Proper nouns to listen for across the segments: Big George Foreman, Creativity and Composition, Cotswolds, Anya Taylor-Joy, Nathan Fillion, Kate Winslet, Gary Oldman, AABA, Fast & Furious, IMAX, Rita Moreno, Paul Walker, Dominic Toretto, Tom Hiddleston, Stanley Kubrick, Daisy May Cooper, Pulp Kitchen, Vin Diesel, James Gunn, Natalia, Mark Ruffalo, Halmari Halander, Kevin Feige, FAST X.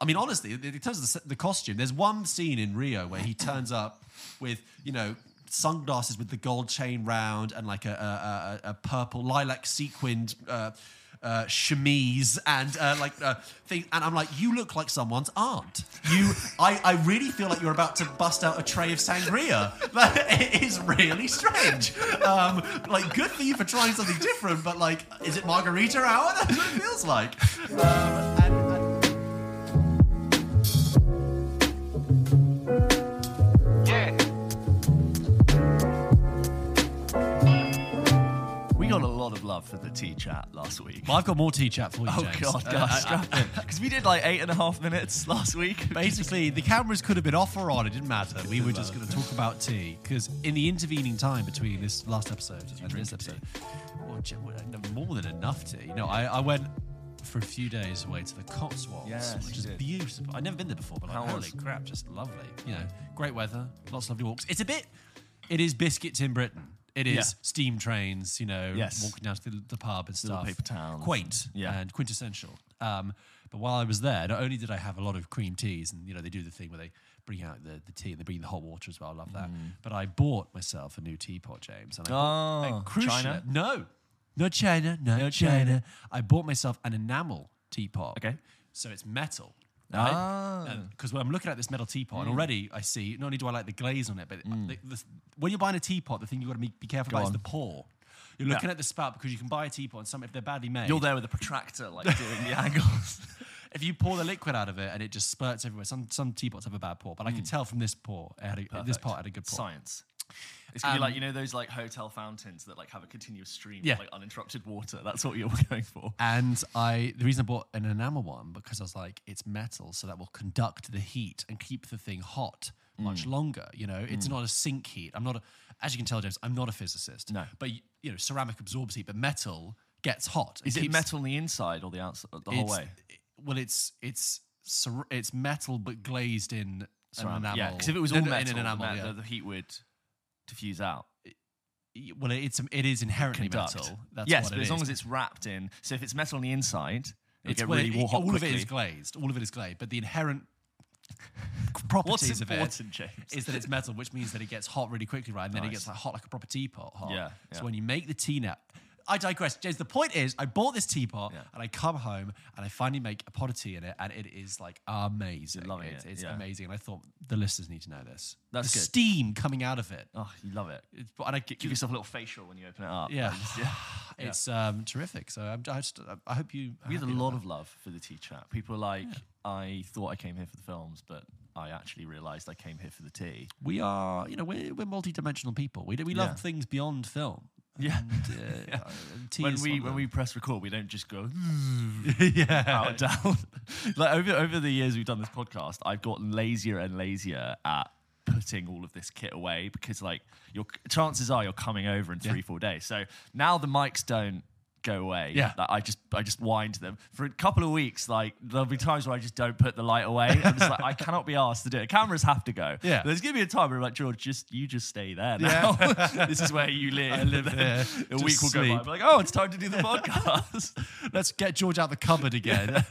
I mean, honestly, in terms of the costume, there's one scene in Rio where he turns up with, you know, sunglasses with the gold chain round and like a purple lilac sequined chemise and thing. And I'm like, you look like someone's aunt. I really feel like you're about to bust out a tray of sangria. It is really strange. Like, good for you for trying something different, but like, is it margarita hour? That's what it feels like. A lot of love for the tea chat last week. Well, I've got more tea chat for you, James. Oh, God, guys, strap in. Because we did like 8.5 minutes last week. Basically, the cameras could have been off or on. It didn't matter. We were just going to talk about tea. Because in the intervening time between this last episode and this episode, more than enough tea. No, I went for a few days away to the Cotswolds, which is beautiful. I've never been there before, but like, holy crap, just lovely. You know, great weather, lots of lovely walks. It is biscuits in Britain. It is steam trains, you know, walking down to the pub and stuff. Little paper towns. Quaint and quintessential. But while I was there, not only did I have a lot of cream teas, and, you know, they do the thing where they bring out the tea and they bring the hot water as well. I love that. But I bought myself a new teapot, James. And I bought, China? No, China. I bought myself an enamel teapot. Okay. So it's metal. Because when I'm looking at this metal teapot, and already I see, not only do I like the glaze on it, but when you're buying a teapot, the thing you've got to be careful about is the pour. You're looking at the spout, because you can buy a teapot, and some, if they're badly made... You're there with a protractor, like, doing the angles. If you pour the liquid out of it and it just spurts everywhere, some teapots have a bad pour, but I can tell from this pour, this part had a good pour. Science. It's going to be like, you know, those like hotel fountains that like have a continuous stream of like uninterrupted water. That's what you're going for. And the reason I bought an enamel one, because I was like, it's metal, so that will conduct the heat and keep the thing hot much longer. You know, it's not a sink heat. As you can tell, James, I'm not a physicist. No. But, you know, ceramic absorbs heat, but metal gets hot. Is it metal on the inside or the outside, the whole way? It's metal, but glazed in ceramic. An enamel. Yeah, because if it was all metal, in an enamel, the heat would... diffuse out. Well, it is inherently metal. That's what it is. As long as it's wrapped in. So if it's metal on the inside, it'll get really hot quickly. All of it is glazed. But the inherent properties of it is that it's metal, which means that it gets hot really quickly, right? And then it gets like, hot like a proper teapot. Yeah. So when you make the tea now... I digress, James. The point is, I bought this teapot and I come home and I finally make a pot of tea in it, and it is like amazing. You're loving it. It's amazing. And I thought the listeners need to know this. That's the good. Steam coming out of it. Oh, you love it. And I give yourself a little facial when you open it up. Yeah, it's terrific. So I hope you. We had a lot of love for the tea chat. People are like, I thought I came here for the films, but I actually realised I came here for the tea. We are, you know, we're multi-dimensional people. We love things beyond film. Yeah. When we press record, we don't just go out and down. Like over the years we've done this podcast, I've gotten lazier and lazier at putting all of this kit away, because like your chances are you're coming over in 3-4 days. So now the mics don't go away. Yeah. Like, I just wind them. For a couple of weeks, like there'll be times where I just don't put the light away. I'm just like, I cannot be asked to do it. Cameras have to go. Yeah. There's gonna be a time where I'm like, George, you just stay there now. Yeah. This is where you live. I live there. A week will go by. I'm like, oh, it's time to do the podcast. Let's get George out the cupboard again.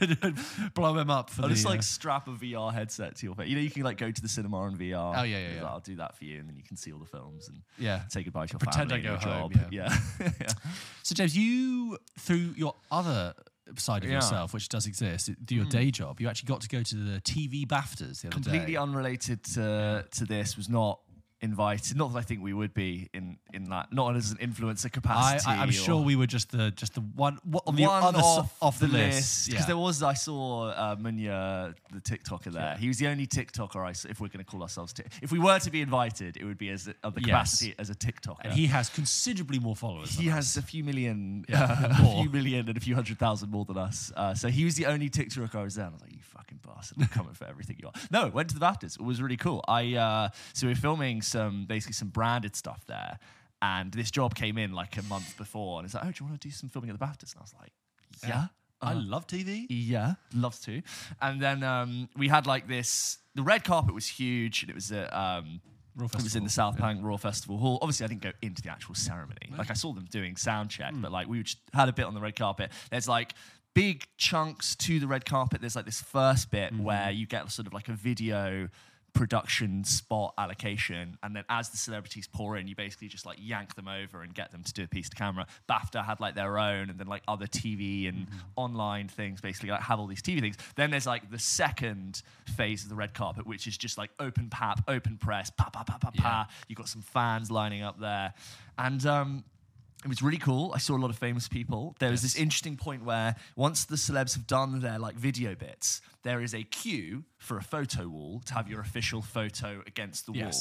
Blow him up for just like strap a VR headset to your face. You know, you can like go to the cinema on VR. Oh yeah. Like, I'll do that for you, and then you can see all the films and say goodbye to your family. Pretend I go home. Yeah. So James, you, through your other side of yourself, which does exist, through your day job, you actually got to go to the TV BAFTAs the other day. Completely unrelated to this, was not invited. Not that I think we would be in that, not as an influencer capacity. I'm sure we were just the one on the other off the list. Because I saw Munya, the TikToker there. Yeah. He was the only TikToker if we're going to call ourselves if we were to be invited, it would be as of the capacity as a TikToker. And he has considerably more followers. He has a few million and a few 100,000 more than us. So he was the only TikToker I was there. And I was like, you fucking bastard, I'm coming for everything you are. No, went to the BAFTAs. It was really cool. So we were filming some branded stuff there, and this job came in like a month before, and it's like, oh, do you want to do some filming at the BAFTAs? And I was like, I love TV. Yeah, loves to. And then we had like this, the red carpet was huge, and it was in the South Bank Raw Festival Hall. Obviously, I didn't go into the actual ceremony. Like I saw them doing sound check, but like we just had a bit on the red carpet. There's like big chunks to the red carpet. There's like this first bit where you get sort of like a video production spot allocation, and then as the celebrities pour in, you basically just like yank them over and get them to do a piece to camera. BAFTA had like their own, and then like other TV and online things basically like have all these TV things. Then there's like the second phase of the red carpet, which is just like open pap, open press, pa pa pa pa pa. You've got some fans lining up there, and it was really cool. I saw a lot of famous people. There was this interesting point where once the celebs have done their like video bits, there is a queue for a photo wall to have your official photo against the wall.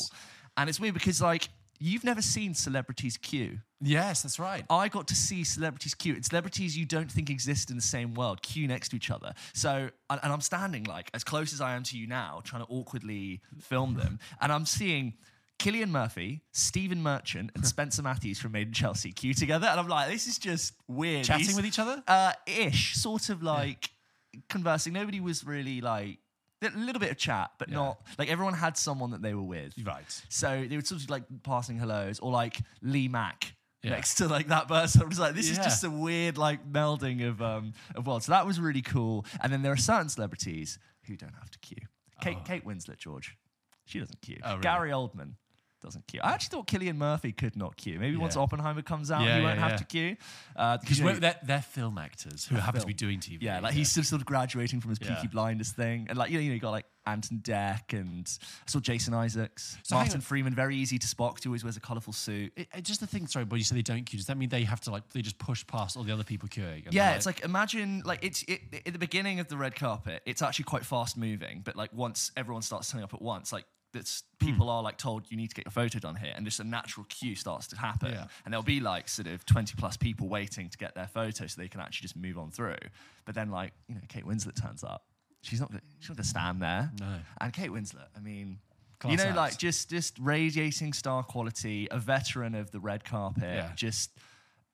And it's weird because like you've never seen celebrities queue. Yes, that's right. I got to see celebrities queue. It's celebrities you don't think exist in the same world queue next to each other. So, and I'm standing like as close as I am to you now, trying to awkwardly film them. And I'm seeing Cillian Murphy, Stephen Merchant, and Spencer Matthews from Made in Chelsea queue together. And I'm like, this is just weird. Chatting with each other? Ish. Sort of like conversing. Nobody was really like, a little bit of chat, but not, like everyone had someone that they were with. Right. So they were sort of like passing hellos, or like Lee Mack next to like that person. I was like, this is just a weird like melding of worlds. So that was really cool. And then there are certain celebrities who don't have to queue. Kate Winslet, George. She doesn't queue. Oh, really? Gary Oldman doesn't queue. I actually thought Cillian Murphy could not queue. Maybe once Oppenheimer comes out, he won't have to queue. Because they're film actors who happen to be doing TV. Yeah, like he's sort of graduating from his Peaky Blinders thing. And like, you got like Anton Deck, and I saw Jason Isaacs. So Martin Freeman, very easy to spot because he always wears a colourful suit. Just the thing, sorry, but you said they don't queue. Does that mean they have to like, they just push past all the other people queuing? Yeah, like, it's like, imagine, like it's at the beginning of the red carpet, it's actually quite fast moving. But like once everyone starts turning up at once, like, that's people are like told you need to get your photo done here, and just a natural queue starts to happen, and there'll be like sort of 20 plus people waiting to get their photo so they can actually just move on through. But then like Kate Winslet turns up, she's not gonna stand there. No, and Kate Winslet, I mean, class act. Like just radiating star quality, a veteran of the red carpet, just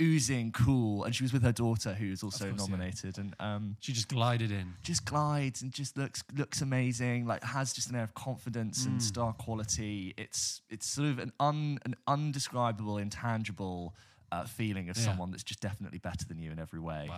oozing cool. And she was with her daughter, who is also nominated, and she just glided in. Just glides and just looks amazing. Like has just an air of confidence and star quality. It's sort of an undescribable, intangible feeling of someone that's just definitely better than you in every way.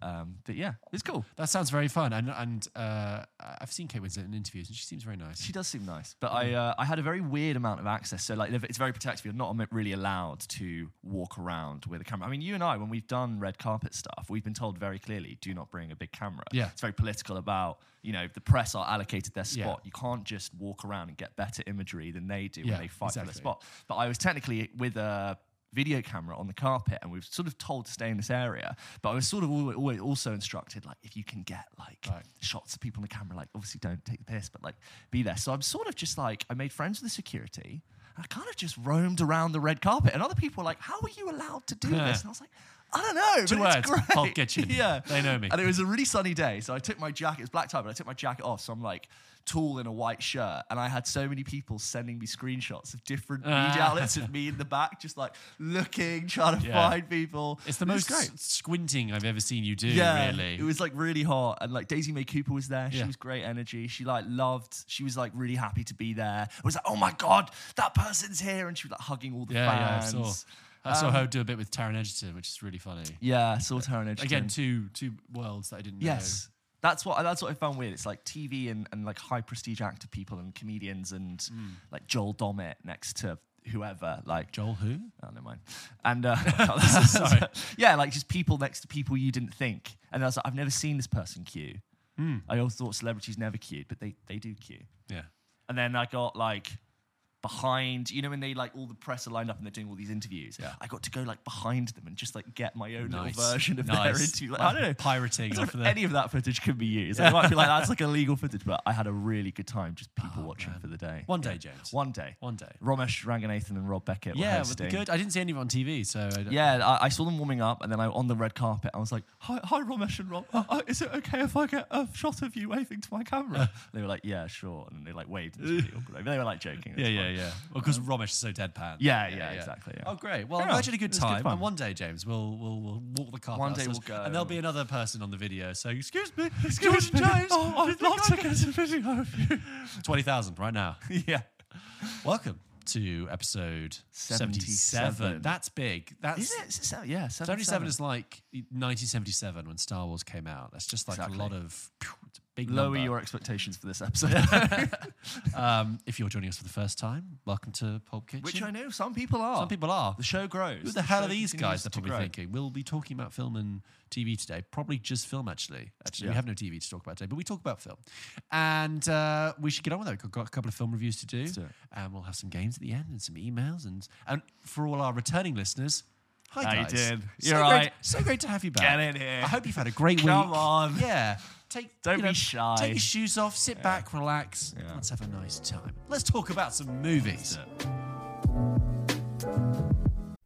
Wow. But yeah, it's cool. That sounds very fun. And I've seen Kate Winslet in interviews, and she seems very nice. She does seem nice. But I had a very weird amount of access. So like, it's very protective. You're not really allowed to walk around with a camera. I mean, you and I, when we've done red carpet stuff, we've been told very clearly, do not bring a big camera. Yeah. It's very political about, the press are allocated their spot. Yeah. You can't just walk around and get better imagery than they do when they fight for their spot. But I was technically with a video camera on the carpet, and we were sort of told to stay in this area, but I was sort of always also instructed, like, if you can get like shots of people on the camera, like obviously don't take the piss, but like be there. So I'm sort of just like, I made friends with the security, and I kind of just roamed around the red carpet, and other people were like, how are you allowed to do this? And I was like, I don't know, it's great. I'll get you. Yeah. They know me. And it was a really sunny day, so I took my jacket. It was black tie, but I took my jacket off, so I'm like tall in a white shirt. And I had so many people sending me screenshots of different media outlets of me in the back, just like looking, trying to find people. It's the most squinting I've ever seen you do, really. It was like really hot. And like Daisy May Cooper was there. She was great energy. She was like really happy to be there. I was like, oh my God, that person's here. And she was like hugging all the fans. Yeah, I saw her do a bit with Taron Egerton, which is really funny. Yeah, I saw Taron Egerton. Again, two worlds that I didn't know. Yes. That's what I found weird. It's like TV and like high prestige actor people and comedians and like Joel Dommett next to whoever. Like Joel who? Oh, never mind. And sorry. Yeah, like just people next to people you didn't think. And I was like, I've never seen this person queue. I always thought celebrities never queued, but they do queue. Yeah. And then I got like behind, when they like all the press are lined up and they're doing all these interviews, I got to go like behind them and just like get my own little version of their interview. Like, I don't know, pirating. I don't know if any of that footage could be used. It might be like that's like illegal footage, but I had a really good time just people watching for the day. One day, James. One day. Ramesh Ranganathan and Rob Beckett were hosting. Yeah, good. I didn't see anyone on TV, so I saw them warming up, and then on the red carpet, I was like, "Hi, Ramesh and Rob. Is it okay if I get a shot of you waving to my camera?" They were like, "Yeah, sure," and they like waved. And it was really awkward. They were like joking. Yeah. Well, because Romesh is so deadpan. Yeah, exactly. Yeah. Oh, great. Well, I had a good time. And one day, James, we'll walk the carpet. One day we'll go. And there'll be another person on the video saying, excuse me, James. Oh, I'd love to get a video of you. 20,000 right now. Yeah. Welcome to episode 77. That's big. That's, is it? Yeah, 77 is like 1977 when Star Wars came out. That's just like a lot of big lower number. Your expectations for this episode. If you're joining us for the first time, welcome to Pulp Kitchen. Which I know some people are. Some people are. The show grows. Who the hell are these guys? They're probably thinking we'll be talking about film and TV today. Probably just film, actually. We have no TV to talk about today, but we talk about film. And we should get on with it. We've got a couple of film reviews to do. Let's do it. And we'll have some games at the end and some emails. And for all our returning listeners, hi guys. You're right. So great to have you back. Get in here. I hope you've had a great week. Come on. Yeah. Don't be shy. Take your shoes off, sit back, relax. Yeah. Let's have a nice time. Let's talk about some movies.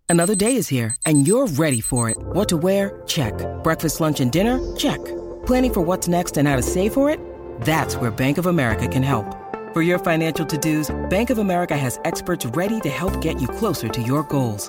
Another day is here, and you're ready for it. What to wear? Check. Breakfast, lunch, and dinner? Check. Planning for what's next and how to save for it? That's where Bank of America can help. For your financial to-dos, Bank of America has experts ready to help get you closer to your goals.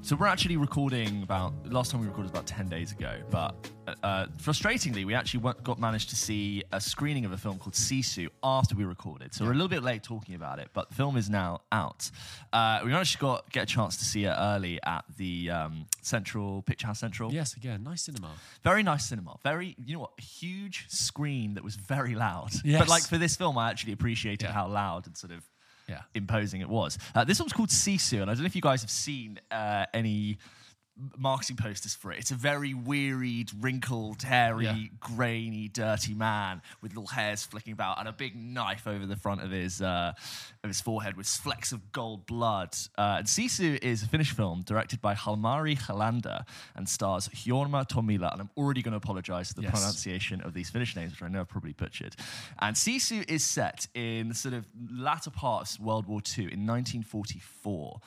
So we're actually recording last time we recorded was about 10 days ago, but frustratingly, we actually managed to see a screening of a film called Sisu after we recorded. So we're a little bit late talking about it, but the film is now out. We actually get a chance to see it early at the Picture House Central. Yes, again, nice cinema. Very nice cinema. Very, you know what, huge screen that was very loud. Yes. But like for this film, I actually appreciated how loud and sort of imposing it was. This one's called Sisu, and I don't know if you guys have seen any marketing posters for it. It's a very wearied, wrinkled, hairy, grainy, dirty man with little hairs flicking about and a big knife over the front of his forehead with flecks of gold blood. And Sisu is a Finnish film directed by Halmari Halander and stars Jorma Tomila. And I'm already going to apologise for the pronunciation of these Finnish names, which I know I've probably butchered. And Sisu is set in the sort of latter part of World War II in 1944.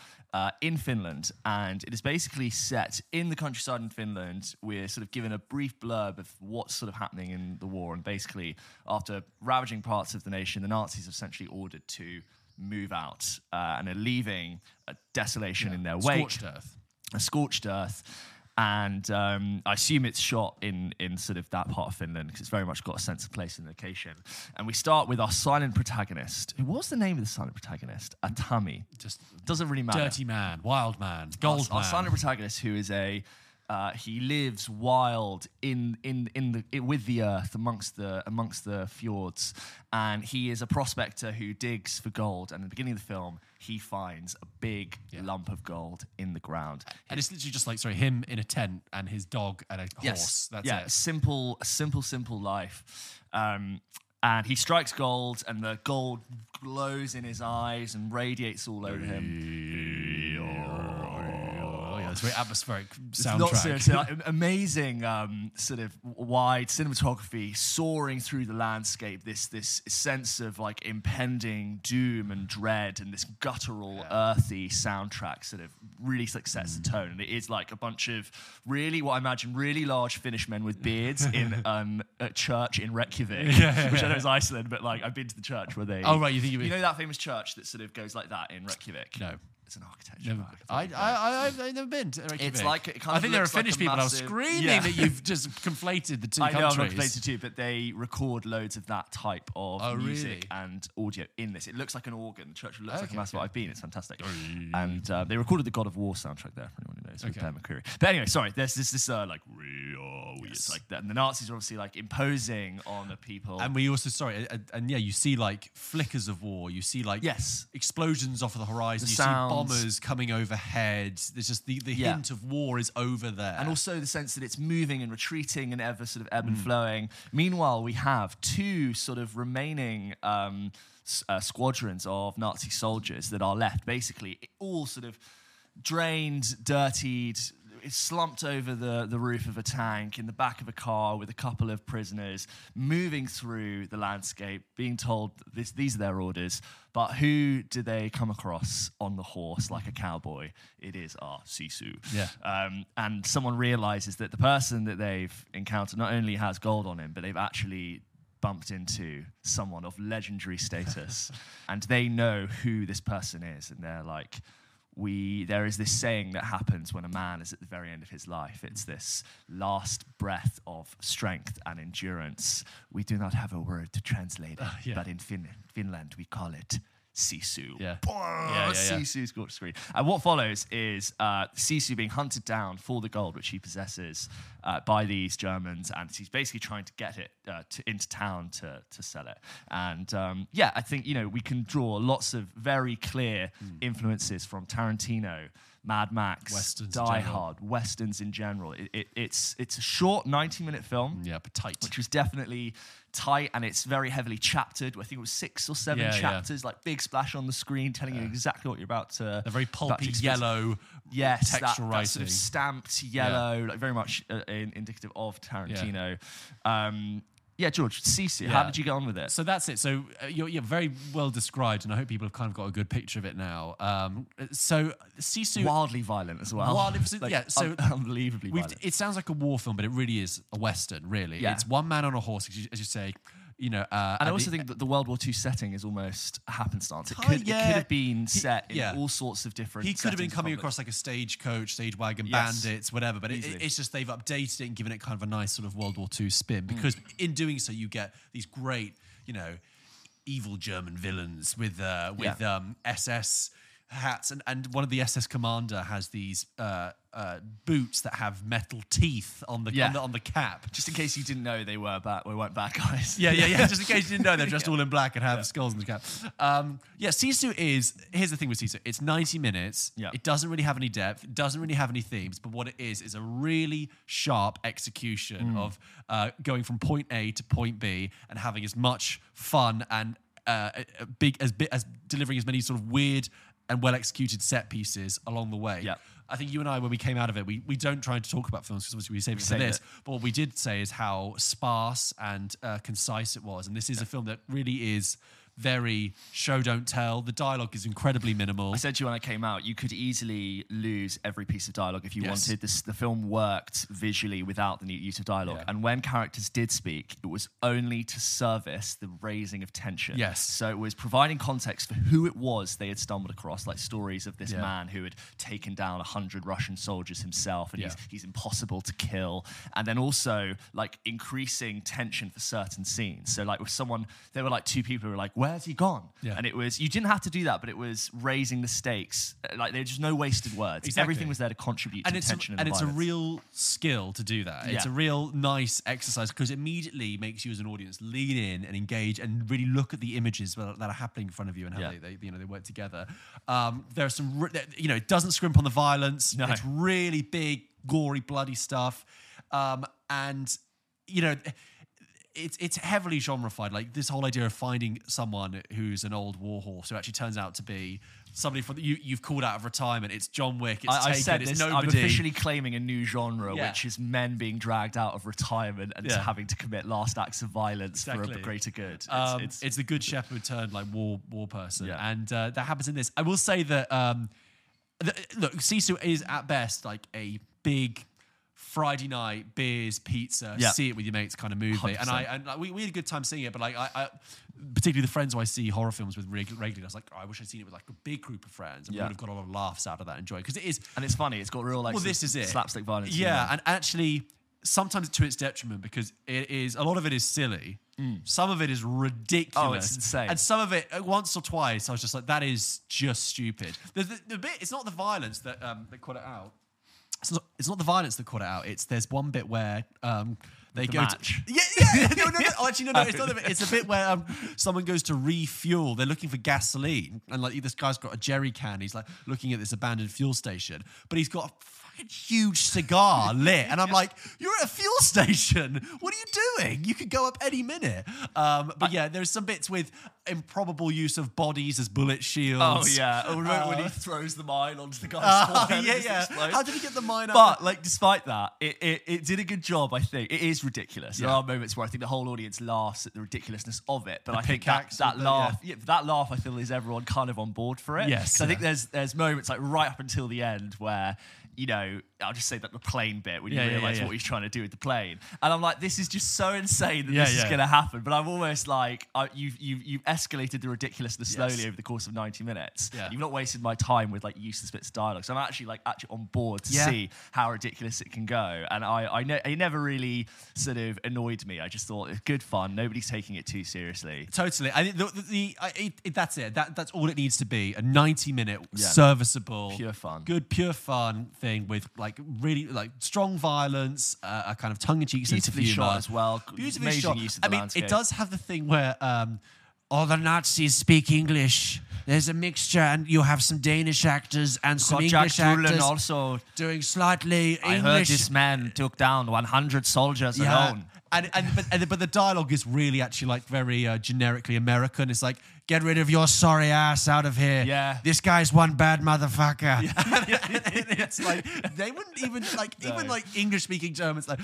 In Finland, and it is basically set in the countryside in Finland. We're sort of given a brief blurb of what's sort of happening in the war, and basically after ravaging parts of the nation, the Nazis have essentially ordered to move out and are leaving a desolation in their wake. A scorched earth. And I assume it's shot in sort of that part of Finland because it's very much got a sense of place and location. And we start with our silent protagonist. What was the name of the silent protagonist? Atami. Just doesn't really matter. Dirty man, wild man, gold man. Our silent protagonist, who is he lives wild with the earth amongst the fjords, and he is a prospector who digs for gold. And at the beginning of the film, he finds a big lump of gold in the ground, and it's literally just like him in a tent and his dog and a horse. That's it. Simple life. And he strikes gold, and the gold glows in his eyes and radiates all over him. It's very atmospheric soundtrack. Not seriously, amazing sort of wide cinematography soaring through the landscape, this sense of like impending doom and dread, and this guttural, earthy soundtrack sort of really sets the tone. And it is like a bunch of really large Finnish men with beards in a church in Reykjavik, which I know is Iceland, but like I've been to the church where they... Oh, right, you think you know that famous church that sort of goes like that in Reykjavik? No. It's an architecture. I've never been to Reykjavik. It's like, I think there are Finnish people who are screaming that you've just conflated the two countries. I know, I'm conflated too, but they record loads of that type of music and audio in this. It looks like an organ. The church looks like a massive. I've been. It's fantastic. And they recorded the God of War soundtrack there, for anyone who knows. those with Pat McCreary. But anyway, sorry, there's this like real weird like that. And the Nazis are obviously like imposing on the people. And we also and you see like flickers of war. You see like explosions off of the horizon. The sounds. See bombers coming overhead. There's just the hint of war is over there. And also the sense that it's moving and retreating and ever sort of ebb and flowing. Meanwhile, we have two sort of remaining squadrons of Nazi soldiers that are left, basically all sort of drained, dirtied, slumped over the roof of a tank in the back of a car with a couple of prisoners, moving through the landscape, being told these are their orders. But who do they come across on the horse like a cowboy? It is our Sisu. Yeah. And someone realizes that the person that they've encountered not only has gold on him, but they've actually bumped into someone of legendary status. And they know who this person is. And they're like, there is this saying that happens when a man is at the very end of his life. It's this last breath of strength and endurance. We do not have a word to translate it, but in Finland we call it Sisu. Yeah. Sisu's got screen. And what follows is Sisu being hunted down for the gold which he possesses by these Germans, and he's basically trying to get it into town to sell it. And I think we can draw lots of very clear influences from Tarantino, Mad Max, Westerns, Die Hard, Westerns in general. It's a short 90-minute film. Yeah, but tight. Which was definitely tight, and it's very heavily chaptered. I think it was 6 or 7 chapters, like big splash on the screen telling you exactly what you're about to... A very pulpy yellow textual writing. That sort of stamped yellow, like very much indicative of Tarantino. Yeah. George, Sisu, how did you get on with it? So that's it. So you're very well described, and I hope people have kind of got a good picture of it now. So Sisu... Wildly violent as well. Unbelievably violent. It sounds like a war film, but it really is a Western, really. Yeah. It's one man on a horse, as you say... and I also think that the World War II setting is almost a happenstance. It could have been set in all sorts of different. He could have been coming across like a stagecoach, stage wagon, bandits, whatever. But it's just they've updated it and given it kind of a nice sort of World War II spin. Because in doing so, you get these great, evil German villains with SS hats, and one of the SS commander has these boots that have metal teeth on the cap. Just in case you didn't know weren't bad guys. Yeah. Just in case you didn't know, they're dressed all in black and have skulls on the cap. Sisu is... Here's the thing with Sisu. It's 90 minutes. Yeah. It doesn't really have any depth. It doesn't really have any themes. But what it is a really sharp execution of going from point A to point B and having as much fun and as delivering as many sort of weird and well-executed set pieces along the way. Yeah. I think you and I, when we came out of it, we don't try to talk about films because obviously we saved it for this. But what we did say is how sparse and concise it was. And this is a film that really is very show, don't tell. The dialogue is incredibly minimal. I said to you when I came out, you could easily lose every piece of dialogue if you wanted. The film worked visually without the use of dialogue. Yeah. And when characters did speak, it was only to service the raising of tension. Yes. So it was providing context for who it was they had stumbled across, like stories of this man who had taken down 100 Russian soldiers himself, and he's impossible to kill. And then also, like, increasing tension for certain scenes. So, like, with someone, there were, like, two people who were like, where's he gone? Yeah. And it was, you didn't have to do that, but it was raising the stakes. Like, there were just no wasted words. Exactly. Everything was there to contribute to tension and violence. It's a real skill to do that. Yeah. It's a real nice exercise because it immediately makes you as an audience lean in and engage and really look at the images that are happening in front of you and how they work together. There are some, it doesn't scrimp on the violence. No. It's really big, gory, bloody stuff. It's heavily genrefied, like this whole idea of finding someone who's an old war horse who actually turns out to be somebody from you've called out of retirement. It's John Wick. It's Taken. I said it's nobody. I'm officially claiming a new genre, which is men being dragged out of retirement and having to commit last acts of violence for a greater good. It's the good shepherd turned like war person, and that happens in this. I will say that look, Sisu is at best like a big Friday night, beers, pizza, see it with your mates kind of movie. 100%. And we had a good time seeing it, but like I particularly the friends who I see horror films with regularly, I was like, I wish I'd seen it with like a big group of friends and we would have got a lot of laughs out of that and joy. Because it is... And it's funny, it's got real like slapstick violence. Yeah, and actually sometimes to its detriment because a lot of it is silly. Some of it is ridiculous. Oh, it's insane. And some of it, once or twice, I was just like, that is just stupid. The bit, it's not the violence that caught it out. It's not the violence that caught it out. It's there's one bit where they the go match. To No. Oh, actually, no. It's not a bit. It's a bit where someone goes to refuel. They're looking for gasoline, and like this guy's got a jerry can. He's like looking at this abandoned fuel station, but he's got a fucking huge cigar lit, and I'm like, you're at a fuel station. What are you doing? You could go up any minute. But there's some bits with improbable use of bodies as bullet shields. Oh yeah. Or when he throws the mine onto the guy's forehead. How did he get the mine up? But like, despite that, it did a good job. I think it is ridiculous. Yeah. There are moments where I think the whole audience laughs at the ridiculousness of it, but I think that laugh I feel is everyone kind of on board for it. Yes, I think there's moments like right up until the end where, you know, I'll just say that the plane bit when you realise what he's trying to do with the plane, and I'm like, this is just so insane that this is going to happen. But I'm almost like, you've escalated the ridiculousness slowly over the course of 90 minutes. Yeah. You've not wasted my time with like useless bits of dialogue. So I'm actually on board to see how ridiculous it can go. And I know it never really sort of annoyed me. I just thought it's good fun. Nobody's taking it too seriously. Totally. I think that's it. That's all it needs to be. A 90-minute serviceable, pure fun thing with like really like strong violence, a kind of tongue-in-cheek sense of humor. Beautifully shot as well. Beautifully shot. Use of the landscape. It does have the thing where all the Nazis speak English. There's a mixture, and you have some Danish actors and some English actors also doing slightly English. I heard this man took down 100 soldiers alone. But the dialogue is really actually like very generically American. It's like, get rid of your sorry ass out of here. Yeah. This guy's one bad motherfucker. Yeah. And it's like, they wouldn't even like English speaking Germans, like,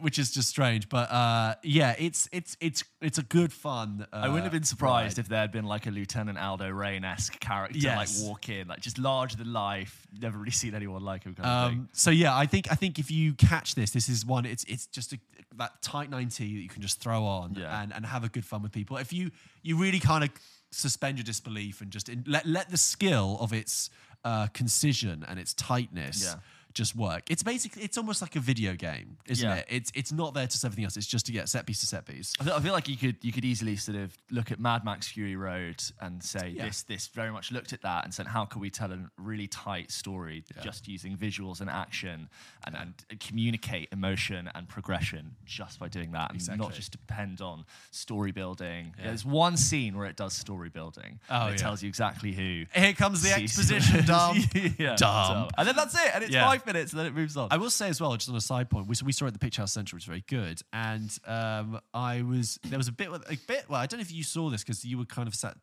which is just strange. But it's a good fun. I wouldn't have been surprised if there had been like a Lieutenant Aldo Raine-esque character like walk in, like just larger than life. Never really seen anyone like him. Kind of thing. So yeah, I think if you catch this is one. It's just that tight 90 that you can just throw on and have a good fun with people. If you really kind of suspend your disbelief and just let the skill of its concision and its tightness just work. It's almost like a video game, isn't it? It's not there to serve anything else. It's just to get set piece to set piece. I feel like you could easily sort of look at Mad Max Fury Road and say this very much looked at that and said, how can we tell a really tight story just using visuals and action and communicate emotion and progression just by doing that and not just depend on story building. Yeah. There's one scene where it does story building. It tells you exactly who. Here comes the exposition dump. And then that's it. And it's 5 minutes and then it moves on. I will say as well, just on a side point, we saw it at the Pitch House Central, which was very good. And there was a bit. Well, I don't know if you saw this because you were kind of sat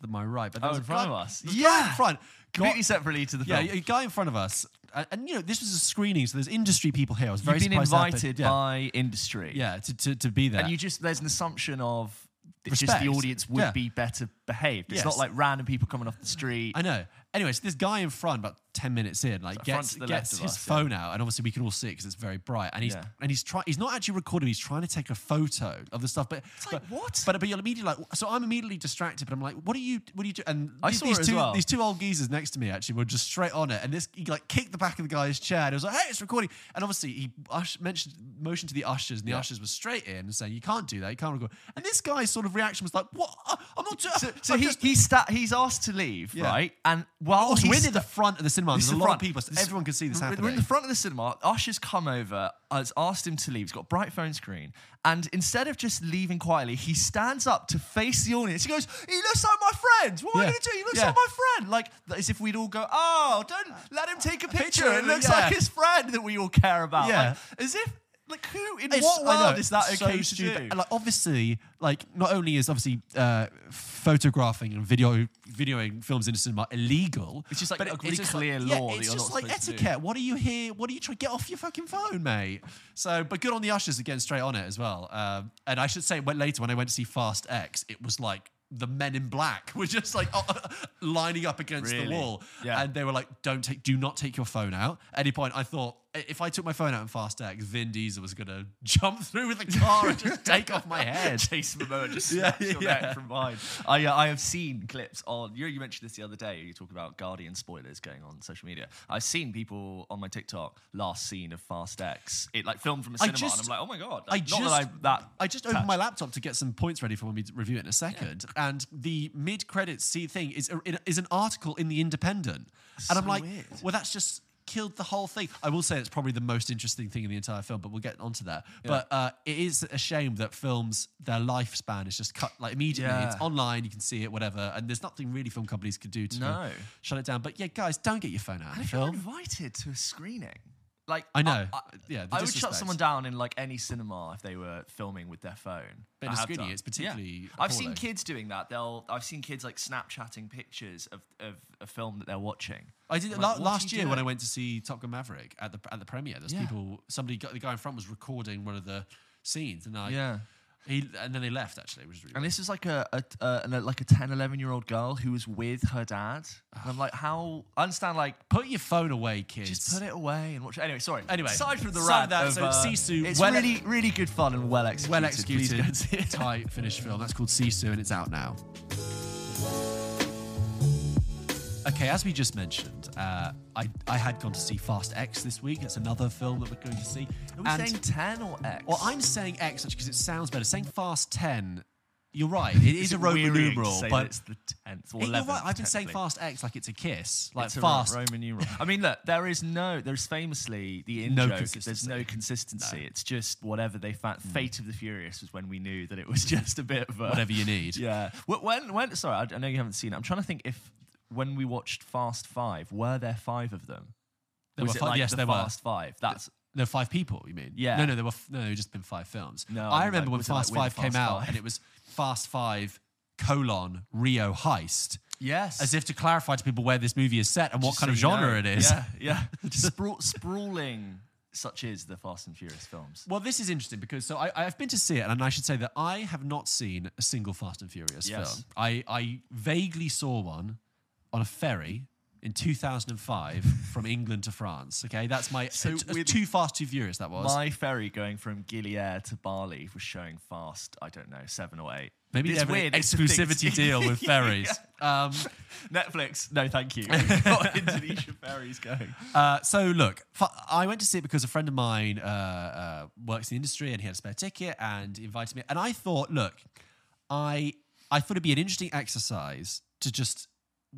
to my right, but there was in front of us. Yeah, in front, completely separately to the film. Yeah, a guy in front of us. And you know, this was a screening, so there's industry people here. I was very surprised. You've been invited by industry, to be there. And you just there's an assumption of. It's just the audience would be better behaved. It's not like random people coming off the street. I know. Anyway, so this guy in front, about 10 minutes in, like gets his phone out, and obviously we can all see it because it's very bright. And he's not actually recording. He's trying to take a photo of the stuff. But it's like what? But you're immediately like, so I'm immediately distracted. But I'm like, what are you doing? And these two old geezers next to me actually were just straight on it. And he like kicked the back of the guy's chair. And it was like, hey, it's recording. And obviously he motioned to the ushers, and the ushers were straight in and saying, you can't do that. You can't record. And this guy sort of reaction was like, what? I'm not. He's asked to leave, right? And while we're in the front of the cinema, there's a lot of people, so everyone can see this happening. We're in the front of the cinema. Usher's come over, has asked him to leave. He's got a bright phone screen, and instead of just leaving quietly, he stands up to face the audience. He goes, "He looks like my friend. What am I going to do? He looks like my friend." Like as if we'd all go, "Oh, don't let him take a picture. It looks like his friend that we all care about." Yeah, like, as if. Like who in what world is that okay to do? And like obviously, like not only is obviously photographing and videoing films in the cinema illegal, it's just like a really clear law. It's just like etiquette. What are you here? What are you trying to get off your fucking phone, mate? So, but good on the ushers again, straight on it as well. And I should say, later when I went to see Fast X, it was like. The men in black were just like lining up against the wall. Yeah. And they were like, do not take your phone out. At any point, I thought, if I took my phone out in Fast X, Vin Diesel was going to jump through with the car and just take off my head. Jason Momoa just snaps your neck from behind. I have seen clips on, you mentioned this the other day, you talk about Guardian spoilers going on social media. I've seen people on my TikTok, last scene of Fast X, it like filmed from a cinema, and I'm like, oh my God. I just opened my laptop to get some points ready for when we review it in a second. Yeah. And the mid-credits thing is an article in The Independent. So and I'm like, weird. Well, that's just killed the whole thing. I will say it's probably the most interesting thing in the entire film, but we'll get onto that. Yeah. But it is a shame that films, their lifespan is just cut like immediately. Yeah. It's online, you can see it, whatever. And there's nothing really film companies could do to shut it down. But yeah, guys, don't get your phone out. And if you're invited to a screening, like I know, I would shut someone down in like any cinema if they were filming with their phone. But a screening, it's particularly. Yeah. I've seen kids doing that. I've seen kids like Snapchatting pictures of a film that they're watching. I did last year when I went to see Top Gun Maverick at the premiere. There's people. The guy in front was recording one of the scenes, and and then they left actually, which was really weird. This is like a 10, 11-year-old girl who was with her dad. And I'm like, I understand, like, put your phone away, kids. Just put it away and watch it. Anyway, sorry. Aside from the rant of Sisu, it's really, really good fun and well executed. Well executed, tight finished film. That's called Sisu and it's out now. Okay, as we just mentioned, I had gone to see Fast X this week. It's another film that we're going to see. Are we saying 10 or X? Well, I'm saying X actually because it sounds better. Saying Fast 10, you're right. It is a Roman numeral, but it's the 10th or 11th. You're right. I've been saying Fast X like it's a kiss, like it's fast a Roman numeral. I mean, look, there's famously the intro. There's no consistency. No. It's just whatever they found. Fate of the Furious was when we knew that it was just a bit of a whatever you need. Yeah. When? Sorry, I know you haven't seen it. I'm trying to think if. When we watched Fast Five, were there five of them? There were five. That's no five people. You mean? Yeah. No. There were just been five films. No. I remember when Fast Five came out, and it was Fast Five: Rio Heist. Yes. As if to clarify to people where this movie is set and what kind of genre it is. Yeah. Sprawling. Such is the Fast and Furious films. Well, this is interesting because I've been to see it, and I should say that I have not seen a single Fast and Furious film. I vaguely saw one. On a ferry in 2005 from England to France. Okay, that's my Too Fast, Too Furious. That was my ferry going from Gilead to Bali was showing Fast. I don't know, 7 or 8. Maybe they have an exclusivity deal with ferries. Netflix, no, thank you. We've got Indonesia ferries going. So look, I went to see it because a friend of mine works in the industry and he had a spare ticket and invited me. And I thought, look, I thought it'd be an interesting exercise to just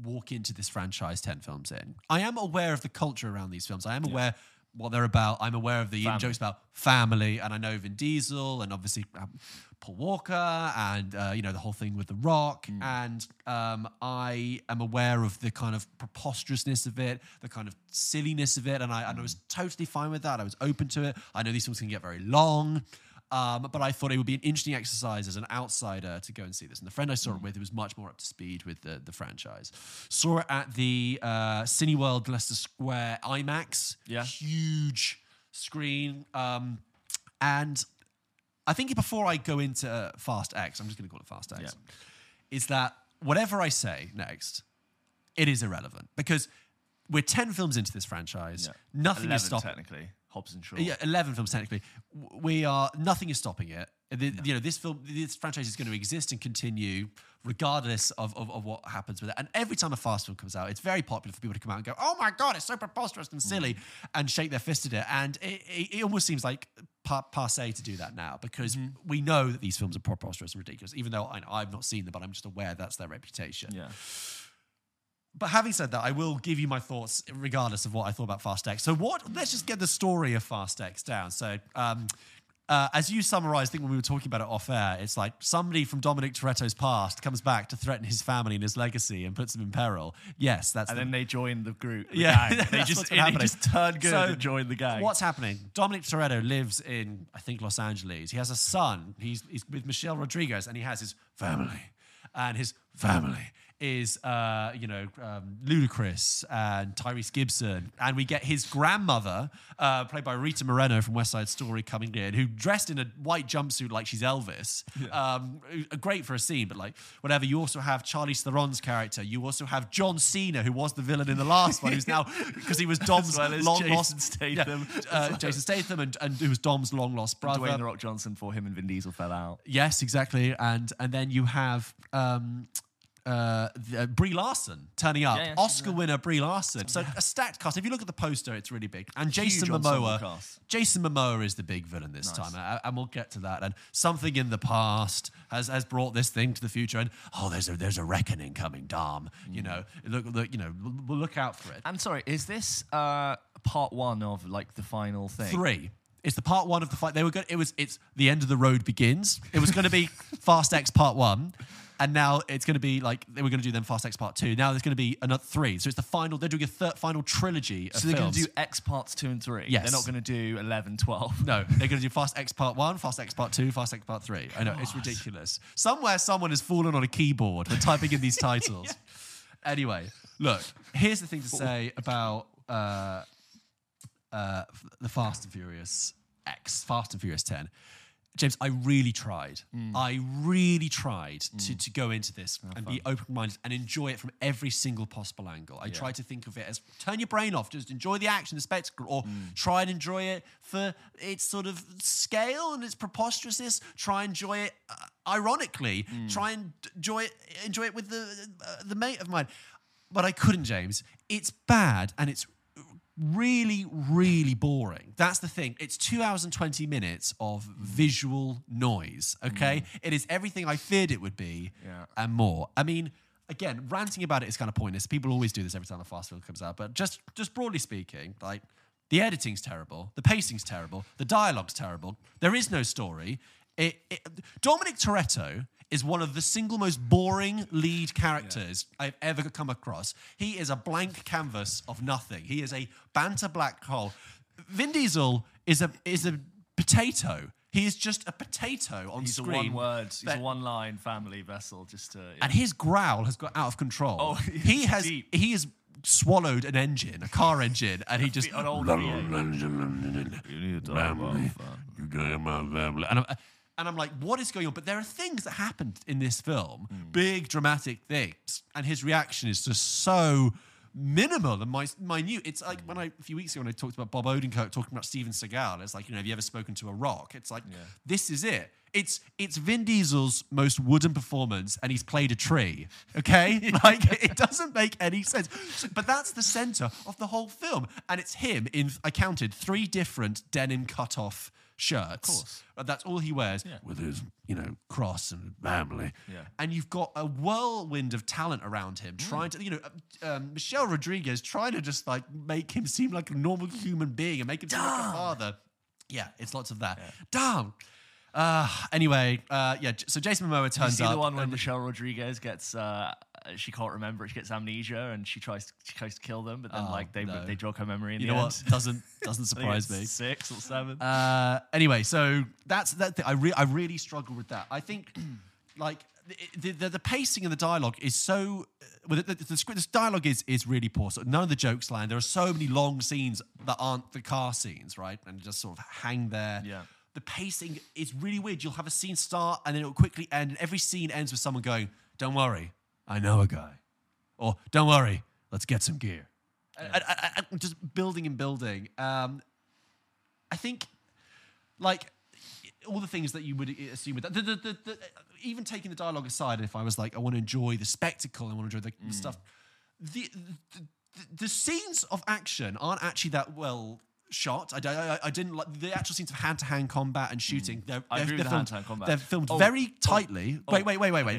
walk into this franchise 10 films in. I am aware of the culture around these films. I am aware what they're about. I'm aware of the jokes about family, and I know Vin Diesel and obviously Paul Walker and, the whole thing with The Rock. Mm. And I am aware of the kind of preposterousness of it, the kind of silliness of it. And I was totally fine with that. I was open to it. I know these films can get very long. But I thought it would be an interesting exercise as an outsider to go and see this. And the friend I saw it with, who was much more up to speed with the franchise, saw it at the Cineworld Leicester Square IMAX. Yeah. Huge screen. And I think before I go into Fast X, I'm just going to call it Fast X, is that whatever I say next, it is irrelevant. Because we're 10 films into this franchise. Yeah. Nothing 11, is stopping. Technically. Hobbs and Shaw. Yeah, 11 films technically. Nothing is stopping it. This franchise is going to exist and continue regardless of what happens with it. And every time a Fast film comes out, it's very popular for people to come out and go, "Oh my God, it's so preposterous and silly," and shake their fist at it. And it almost seems like passé to do that now because we know that these films are preposterous and ridiculous, even though I've not seen them, but I'm just aware that's their reputation. Yeah. But having said that, I will give you my thoughts regardless of what I thought about Fast X. So let's just get the story of Fast X down. So as you summarised, I think when we were talking about it off air, it's like somebody from Dominic Toretto's past comes back to threaten his family and his legacy and puts him in peril. Yes, that's... And then they join the group, gang. They just turn good and join the gang. What's happening? Dominic Toretto lives in, I think, Los Angeles. He has a son. He's with Michelle Rodriguez and he has his family. And his family is, Ludacris and Tyrese Gibson. And we get his grandmother, played by Rita Moreno from West Side Story, coming in, who dressed in a white jumpsuit like she's Elvis. Yeah. Great for a scene, but like, whatever. You also have Charlize Theron's character. You also have John Cena, who was the villain in the last one, who's now, because he was Dom's long-lost... Statham. Yeah, Jason Statham, and who was Dom's long-lost brother. And Dwayne The Rock Johnson for him and Vin Diesel fell out. Yes, exactly. And then you have... Brie Larson turning up. Yeah, Oscar winner Brie Larson. So a stacked cast. If you look at the poster, it's really big. And Jason Momoa. Jason Momoa is the big villain this time. And we'll get to that. And something in the past has brought this thing to the future. And there's a reckoning coming, Dom. You know, we'll look out for it. I'm sorry, is this part one of like the final thing? Three. It's the part one of the fight. It's the end of the road begins. It was going to be Fast X part one. And now it's going to be like, they were going to do then Fast X Part 2. Now there's going to be another 3. So it's the final, they're doing a final trilogy of films. So they're going to do X Parts 2 and 3? Yes. They're not going to do 11, 12? No, they're going to do Fast X Part 1, Fast X Part 2, Fast X Part 3. I know, it's ridiculous. Somewhere someone has fallen on a keyboard when typing in these titles. Yeah. Anyway, look, here's the thing to say about the Fast and Furious X, Fast and Furious 10. James, I really tried. I really tried to go into this and be open-minded and enjoy it from every single possible angle. I tried to think of it as turn your brain off, just enjoy the action, the spectacle, or try and enjoy it for its sort of scale and its preposterousness. Try and enjoy it ironically. Try and enjoy it with the mate of mine. But I couldn't, James. It's bad and it's really, really boring. That's the thing. It's 2 hours and 20 minutes of visual noise, okay? It is everything I feared it would be and more. I mean, again, ranting about it is kind of pointless. People always do this every time a fast film comes out, but just broadly speaking, like, the editing's terrible, the pacing's terrible, the dialogue's terrible, there is no story. Dominic Toretto is one of the single most boring lead characters I've ever come across. He is a blank canvas of nothing. He is a banter black hole. Vin Diesel is a potato. He is just a potato on screen. He's a one-word, he's a one-line family vessel. And his growl has got out of control. Oh, he is swallowed an engine, a car engine, and he just... an old you need to talk about that. You gave my family... And I'm like, what is going on? But there are things that happened in this film, big dramatic things, and his reaction is just so minimal and minute. It's like when a few weeks ago when I talked about Bob Odenkirk talking about Steven Seagal, it's like, have you ever spoken to a rock? It's like, this is it. It's Vin Diesel's most wooden performance, and he's played a tree, okay? Like, it doesn't make any sense. But that's the center of the whole film, and it's him in, I counted, 3 different denim cut-off shirts. Of course. That's all he wears with his, cross and family. Yeah. And you've got a whirlwind of talent around him trying to, Michelle Rodriguez trying to just like make him seem like a normal human being and make him seem like a father. Yeah, it's lots of that. Yeah. Damn. So Jason Momoa turns up. You see the one when Michelle Rodriguez gets, she can't remember, she gets amnesia and she tries to kill them, but then they jog her memory in the end. You know what? Doesn't surprise me. 6 or 7. So that's that thing. I really struggled with that. I think, like, the pacing and the dialogue is so... This dialogue is really poor. So none of the jokes land. There are so many long scenes that aren't the car scenes, right? And just sort of hang there. Yeah. The pacing is really weird. You'll have a scene start and then it'll quickly end. And every scene ends with someone going, "Don't worry, I know a guy." Or, "Don't worry, let's get some gear." Yeah. And just building and building. I think, like, all the things that you would assume with that. Even taking the dialogue aside, if I was like, I want to enjoy the spectacle, I want to enjoy the stuff. The scenes of action aren't actually that well shot. I didn't like the actual scenes of hand-to-hand combat and shooting. They're filmed very tightly. Wait.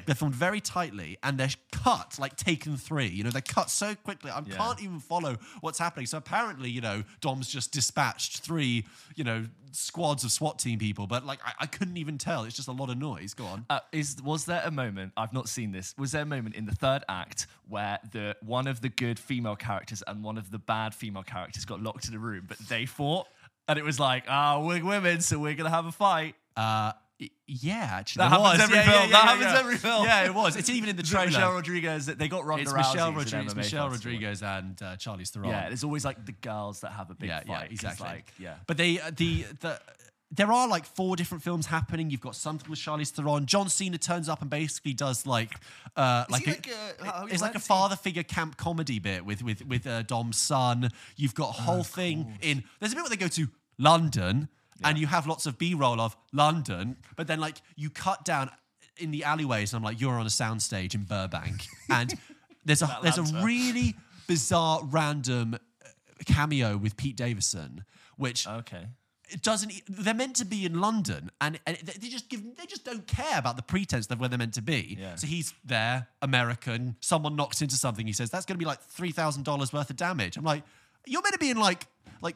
They're filmed very tightly and they're cut like Taken 3. They're cut so quickly. I can't even follow what's happening. So apparently, Dom's just dispatched 3, squads of SWAT team people, but like I couldn't even tell. It's just a lot of noise. Go on. Was there a moment, I've not seen this, was there a moment in the third act where one of the good female characters and one of the bad female characters got locked in a room, but they fought, and it was like, we're women, so we're going to have a fight? Actually. That happens every film. That happens every film. Yeah, it was. It's even in the trailer. Michelle Rodriguez, they got run around. It's Michelle Rodriguez and Charlize Theron. Yeah, there's always like the girls that have a big fight. Yeah, exactly. But they, there are like 4 different films happening. You've got something with Charlize Theron. John Cena turns up and basically does a father figure camp comedy bit with Dom's son. You've got a whole thing in. There's a bit where they go to London and you have lots of B-roll of London, but then like you cut down. in the alleyways, and I'm like, you're on a soundstage in Burbank. And there's a really bizarre, random cameo with Pete Davidson, which... Okay. It doesn't. They're meant to be in London, and they just don't care about the pretense of where they're meant to be. Yeah. So he's there, American. Someone knocks into something. He says that's going to be like $3,000 worth of damage. I'm like, you're meant to be in like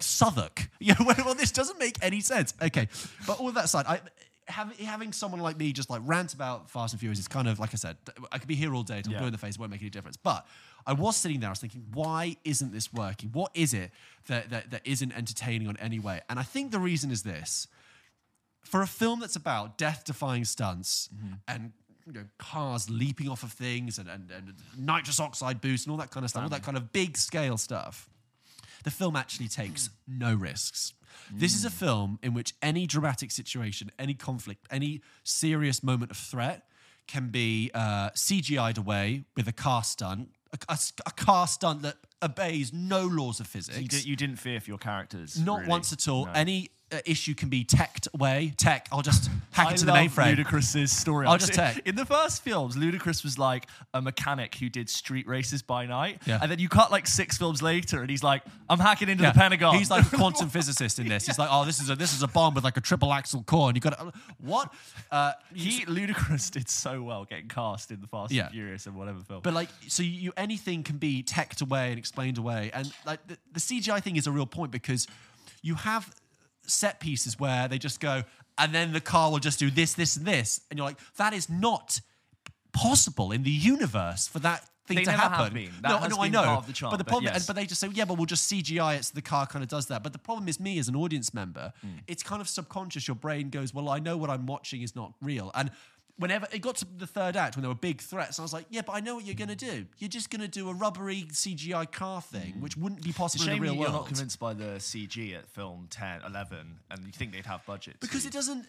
Southwark. You know, well, this doesn't make any sense. Okay, but all that aside, having someone like me just like rant about Fast and Furious is kind of, like I said, I could be here all day till I'm blue in the face. It won't make any difference. But I was sitting there, I was thinking, why isn't this working? What is it that isn't entertaining on any way? And I think the reason is this. For a film that's about death-defying stunts and, you know, cars leaping off of things and nitrous oxide boosts and all that kind of stuff, all that kind of big-scale stuff, the film actually takes no risks. This is a film in which any dramatic situation, any conflict, any serious moment of threat can be CGI'd away with a car stunt, a car stunt that obeys no laws of physics. You didn't fear for your characters. Not really. Once at all. No. Any issue can be teched away. Tech, I'll just hack it to the mainframe. Ludacris's story. I'll just tech. In the first films, Ludacris was like a mechanic who did street races by night. Yeah. And then you cut like 6 films later and he's like, I'm hacking into the Pentagon. He's like a quantum physicist in this. He's like, oh, this is a bomb with like a triple axle core. And you got to, what? Ludacris did so well getting cast in the Fast and Furious and whatever film. But like, so anything can be teched away and explained away. And like the CGI thing is a real point because you have set pieces where they just go, and then the car will just do this, this, and this. And you're like, that is not possible in the universe for that thing to happen. I know. Part of the charm, but the problem, but they just say, yeah, but we'll just CGI it so the car kind of does that. But the problem is me as an audience member, it's kind of subconscious. Your brain goes, well, I know what I'm watching is not real. And whenever it got to the third act, when there were big threats, I was like, yeah, but I know what you're going to do. You're just going to do a rubbery CGI car thing, which wouldn't be possible in the real world. You're not convinced by the CG at film 10, 11, and you think they'd have budget. Because it doesn't...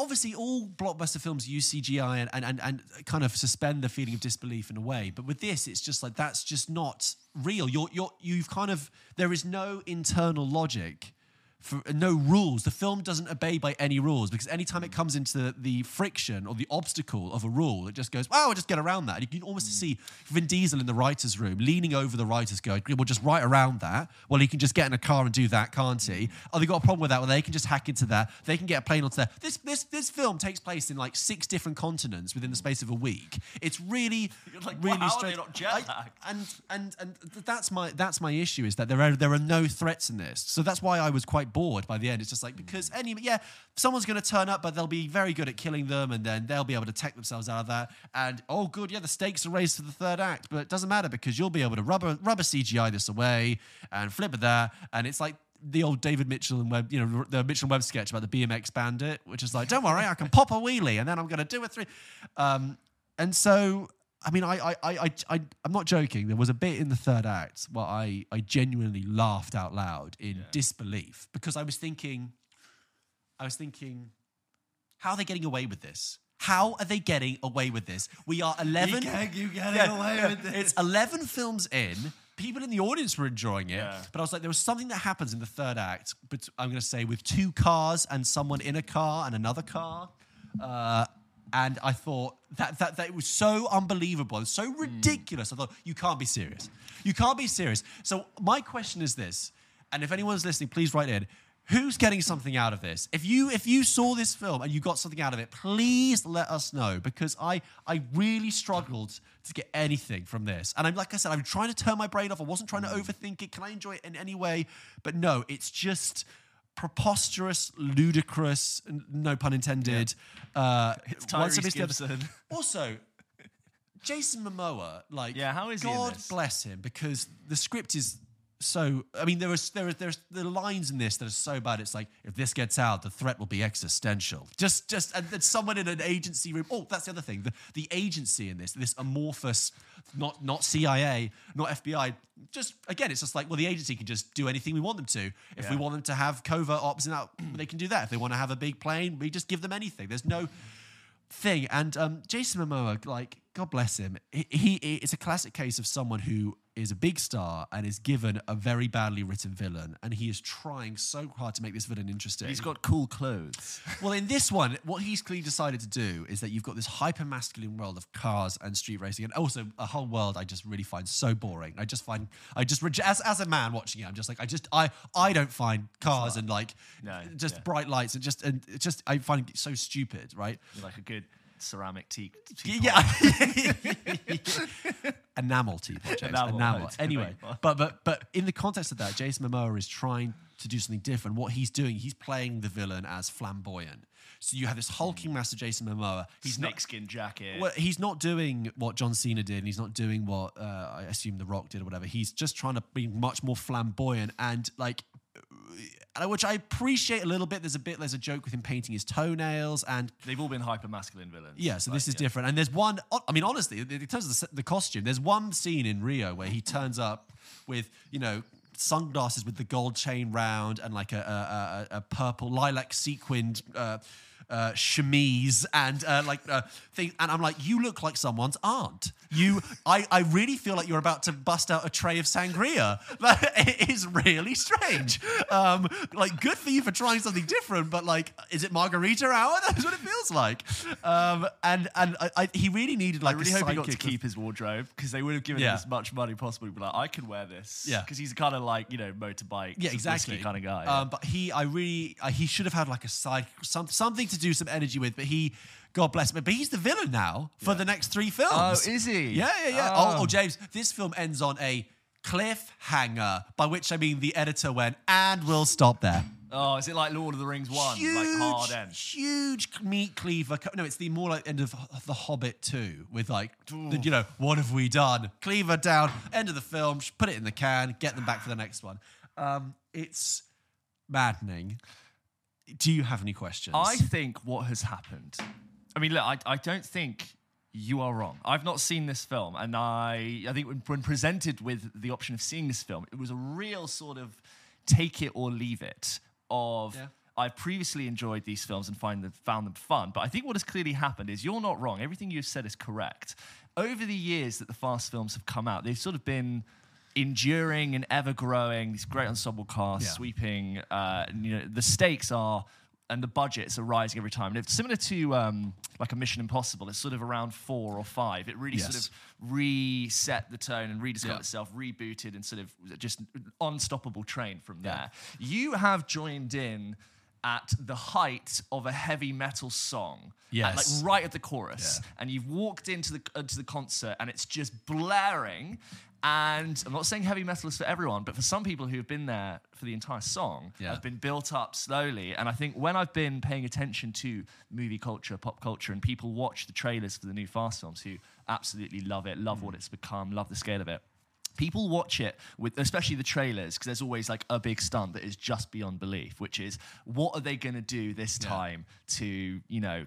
Obviously, all blockbuster films use CGI and kind of suspend the feeling of disbelief in a way. But with this, it's just like, that's just not real. You've kind of... There is no internal logic... For no rules. The film doesn't obey by any rules because anytime it comes into the friction or the obstacle of a rule, it just goes, oh, I'll just get around that. And you can almost see Vin Diesel in the writer's room leaning over the writer's going, well, just write around that. Well, he can just get in a car and do that, can't he? Oh, they got a problem with that. Well, they can just hack into that. They can get a plane onto that. This film takes place in like 6 different continents within the space of a week. It's really, you're like, really strange. Not jet lag? And that's my issue is that there are no threats in this. So that's why I was quite bored by the end. It's just like, because someone's going to turn up, but they'll be very good at killing them, and then they'll be able to tech themselves out of that. And the stakes are raised to the third act, but it doesn't matter because you'll be able to rubber CGI this away and flip it there. And it's like the old David Mitchell and Webb, you know, the Mitchell and Webb sketch about the BMX bandit, which is like, don't worry, I can pop a wheelie, and then I'm going to do it through. And so, I mean, I'm not joking. There was a bit in the third act where I genuinely laughed out loud in disbelief because I was thinking, how are they getting away with this? How are they getting away with this? We are 11. You get away with this. It's 11 films in. People in the audience were enjoying it, but I was like, there was something that happens in the third act. But I'm going to say with 2 cars and someone in a car and another car. And I thought that it was so unbelievable and so ridiculous. I thought, you can't be serious. You can't be serious. So my question is this, and if anyone's listening, please write in, who's getting something out of this? If you saw this film and you got something out of it, please let us know, because I really struggled to get anything from this. And I'm, like I said, I'm trying to turn my brain off. I wasn't trying to overthink it. Can I enjoy it in any way? But no, it's just... preposterous, ludicrous, no pun intended. Yeah. It's Tyrese Gibson. Also, Jason Momoa, like, how is God bless him, because the script is so... I mean, there are lines in this that are so bad. It's like, if this gets out, the threat will be existential. Just, and then someone in an agency room... Oh, that's the other thing. The agency in this amorphous, not CIA, not FBI... Just again, it's just like, well, the agency can just do anything we want them to. If we want them to have covert ops and that, they can do that. If they want to have a big plane, we just give them anything. There's no thing. And Jason Momoa, like, God bless him, it's a classic case of someone who is a big star and is given a very badly written villain, and he is trying so hard to make this villain interesting. He's got cool clothes. Well, in this one, what he's clearly decided to do is that you've got this hyper-masculine world of cars and street racing, and also a whole world I just really find so boring. As a man watching it, I'm just like, I don't find cars and bright lights and I find it so stupid, right? You're like a good ceramic tea enamel teapot, James. Enamel. Anyway, but in the context of that, Jason Momoa is trying to do something different. What he's doing, he's playing the villain as flamboyant. So you have this hulking master Jason Momoa. He's snakeskin jacket. Well, he's not doing what John Cena did, and he's not doing what I assume The Rock did or whatever. He's just trying to be much more flamboyant and like. Which I appreciate a little bit. There's a joke with him painting his toenails, and they've all been hyper-masculine villains. Yeah, so this is different. And there's one. I mean, honestly, in terms of the costume, there's one scene in Rio where he turns up with sunglasses with the gold chain round and like a purple lilac sequined chemise and thing. And I'm like, you look like someone's aunt. I really feel like you're about to bust out a tray of sangria. It is really strange. Good for you for trying something different, but is it margarita hour? That's what it feels like. He really needed I really hope he got to keep his wardrobe, because they would have given him as much money possibly. But I could wear this. Yeah, because he's kind of motorbike. Yeah, exactly. Kind of guy. Yeah. But he should have had a side something to do some energy with, but he. God bless him. But he's the villain now for the next three films. Oh, is he? Yeah. Oh, James, this film ends on a cliffhanger, by which I mean the editor went, and we'll stop there. Oh, is it like Lord of the Rings 1? Huge, hard end. Huge meat cleaver. No, it's the more end of The Hobbit 2 with what have we done? Cleaver down, end of the film, put it in the can, get them back for the next one. It's maddening. Do you have any questions? I think what has happened... I mean, look, I don't think you are wrong. I've not seen this film, and I think when presented with the option of seeing this film, it was a real sort of take it or leave it of... Yeah. I previously enjoyed these films and found them fun, but I think what has clearly happened is you're not wrong. Everything you've said is correct. Over the years that the Fast films have come out, they've sort of been... enduring and ever-growing, these great ensemble casts, sweeping. The stakes are, and the budgets are rising every time. And it's similar to a Mission Impossible. It's sort of around 4 or 5. It really sort of reset the tone and rediscovered itself, rebooted, and sort of just unstoppable train from there. You have joined in at the height of a heavy metal song, at right at the chorus, and you've walked into the concert, and it's just blaring. And I'm not saying heavy metal is for everyone, but for some people who have been there for the entire song, have been built up slowly. And I think when I've been paying attention to movie culture, pop culture, and people watch the trailers for the new Fast films who absolutely love it, love what it's become, love the scale of it. People watch it, with especially the trailers, because there's always a big stunt that is just beyond belief, which is, what are they going to do this time to,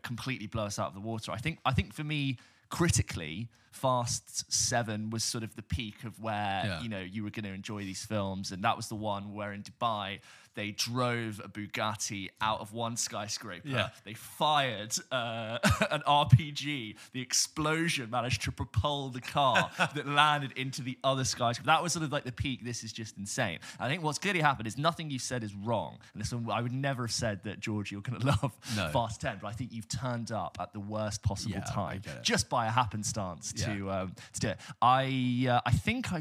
completely blow us out of the water? I think for me... critically, Fast 7 was sort of the peak of where, you were going to enjoy these films. And that was the one where in Dubai, they drove a Bugatti out of one skyscraper. Yeah. They fired an RPG. The explosion managed to propel the car that landed into the other skyscraper. That was sort of the peak. This is just insane. I think what's clearly happened is nothing you said is wrong. And this one, I would never have said that, George, you're going to love Fast 10, but I think you've turned up at the worst possible time. Just by a happenstance to do it. I think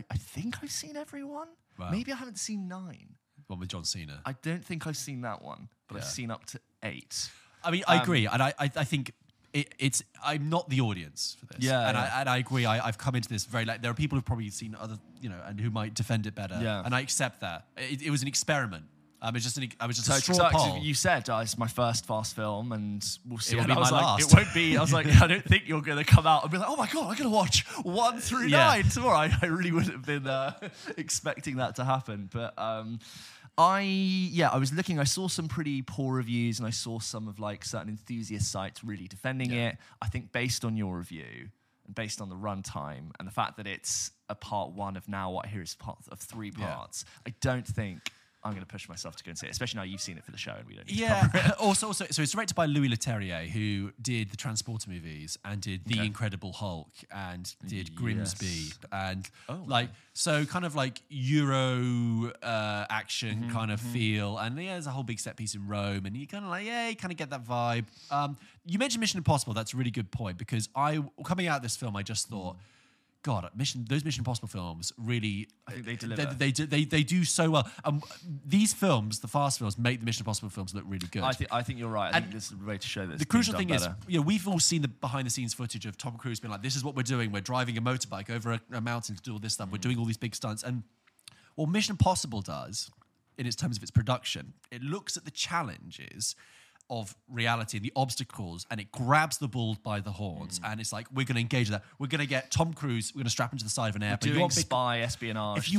I've seen everyone. Wow. Maybe I haven't seen 9. One with John Cena. I don't think I've seen that one, but I've seen up to 8. I mean, I agree, and I think it's. I'm not the audience for this. Yeah, I agree. I've come into this very late. There are people who've probably seen other, and who might defend it better. Yeah. And I accept that. It was an experiment. I was just a straw poll. You said, it's my first Fast film, and we'll see. It'll be my last. It won't be. I was like, I don't think you're going to come out and be like, oh my God, I'm going to watch 1 through 9 tomorrow. I really wouldn't have been expecting that to happen. But I was looking. I saw some pretty poor reviews, and I saw some of certain enthusiast sites really defending it. I think based on your review, and based on the runtime and the fact that it's a part 1 of now what I hear is part of 3 parts, I don't think... I'm going to push myself to go and see it, especially now you've seen it for the show and we don't need to cover it. Also, so it's directed by Louis Leterrier, who did the Transporter movies and did The Incredible Hulk and did Grimsby and so kind of like Euro action kind of feel. And there's a whole big set piece in Rome and you kind of like, you kind of get that vibe. You mentioned Mission Impossible. That's a really good point because coming out of this film, I just thought, God, those Mission Impossible films really... I think they deliver. They do so well. These films, the fast films, make the Mission Impossible films look really good. I think you're right. I think this is the way to show this. The crucial thing is, we've all seen the behind-the-scenes footage of Tom Cruise being like, this is what we're doing. We're driving a motorbike over a mountain to do all this stuff. We're doing all these big stunts. And what Mission Impossible does, in its terms of its production, it looks at the challenges of reality and the obstacles, and it grabs the bull by the horns, and it's like, we're going to engage that. We're going to get Tom Cruise. We're going to strap him to the side of an airplane. Doing spy, espionage, if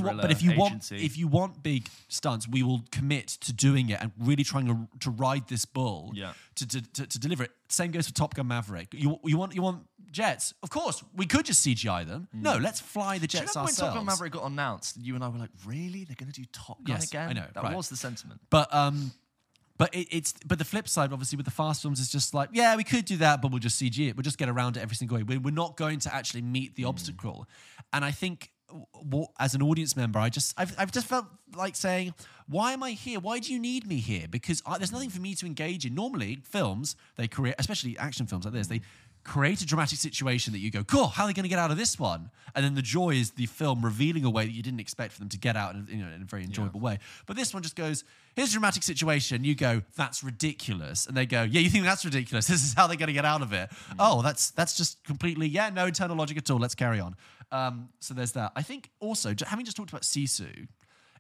you want big stunts, we will commit to doing it and really trying to ride this bull to deliver it. Same goes for Top Gun Maverick. You want jets? Of course, we could just CGI them. No, let's fly the jets ourselves. When Top Gun Maverick got announced, you and I were like, really? They're going to do Top Gun again? I know. That was the sentiment. But the flip side, obviously, with the fast films is just like, we could do that, but we'll just CG it. We'll just get around it every single way. We're not going to actually meet the obstacle. And I think, as an audience member, I've just felt like saying, why am I here? Why do you need me here? Because there's nothing for me to engage in. Normally, films, they create, especially action films like this, they create a dramatic situation that you go, cool, how are they going to get out of this one? And then the joy is the film revealing a way that you didn't expect for them to get out in a very enjoyable way. But this one just goes, here's a dramatic situation. You go, that's ridiculous. And they go, you think that's ridiculous? This is how they're going to get out of it. Mm. Oh, that's just completely, no internal logic at all. Let's carry on. So there's that. I think also, having just talked about Sisu,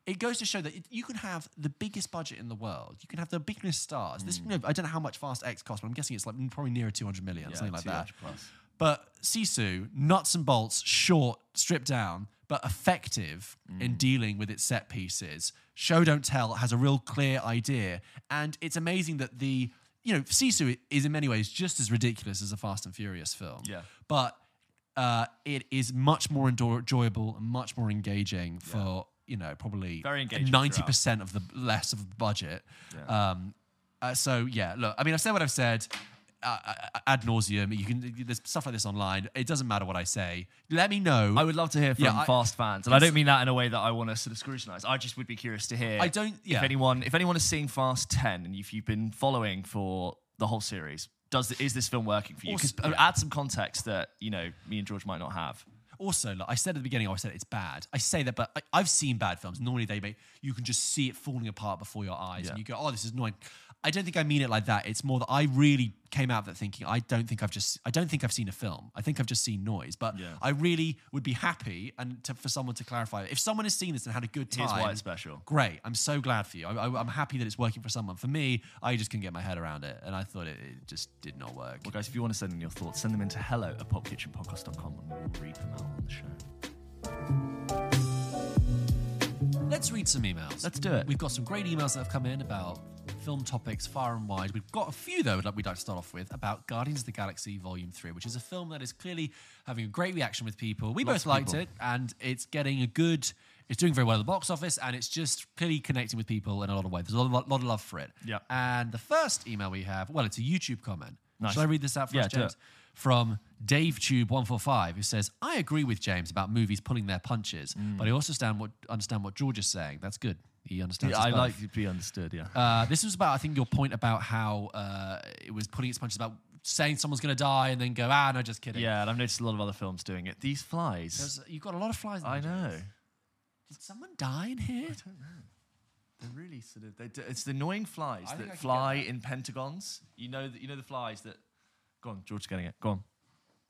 it goes to show that you can have the biggest budget in the world. You can have the biggest stars. This, I don't know how much Fast X cost, but I'm guessing it's like probably nearer 200 million, something like that. Plus. But Sisu, nuts and bolts, short, stripped down, but effective in dealing with its set pieces. Show Don't Tell has a real clear idea. And it's amazing that Sisu is in many ways just as ridiculous as a Fast and Furious film. Yeah. But it is much more enjoyable and much more engaging for... probably 90% of the less of the budget. Yeah. Look, I mean, I've said what I've said ad nauseum. There's stuff like this online. It doesn't matter what I say. Let me know. I would love to hear from Fast fans. And I don't mean that in a way that I want to sort of scrutinize. I just would be curious to hear if anyone is seeing Fast 10 and if you've been following for the whole series, is this film working for you? Because add some context that, me and George might not have. Also, like I said at the beginning, I said it's bad. I say that, but I've seen bad films. Normally, you can just see it falling apart before your eyes, and you go, "Oh, this is annoying." I don't think I mean it like that. It's more that I really came out of that thinking, I don't think I've seen a film. I think I've just seen noise. But I really would be happy for someone to clarify. If someone has seen this and had a good time, here's why it's special. Great, I'm so glad for you. I'm happy that it's working for someone. For me, I just couldn't get my head around it, and I thought it just did not work. Well, guys, if you want to send in your thoughts, send them into hello@popkitchenpodcast.com, and we'll read them out on the show. Let's read some emails. Let's do it. We've got some great emails that have come in about film topics far and wide. We've got a few, though, we'd like to start off with about Guardians of the Galaxy Volume 3, which is a film that is clearly having a great reaction with people. Lots of people liked it, and it's getting it's doing very well at the box office, and it's just clearly connecting with people in a lot of ways. There's a lot of love for it. Yeah. And the first email we have, it's a YouTube comment. Nice. Shall I read this out for us, James? From DaveTube145, who says, I agree with James about movies pulling their punches, but I also understand what George is saying. That's good. He understands. Yeah, I like to be understood. Yeah. This was about, I think, your point about how it was pulling its punches about saying someone's going to die and then go, no, just kidding. Yeah, and I've noticed a lot of other films doing it. These flies. You've got a lot of flies. I know. Did someone die in here? I don't know. They're really sort of. It's the annoying flies that fly in pentagons. You know the flies that. Go on, George's getting it. Go on.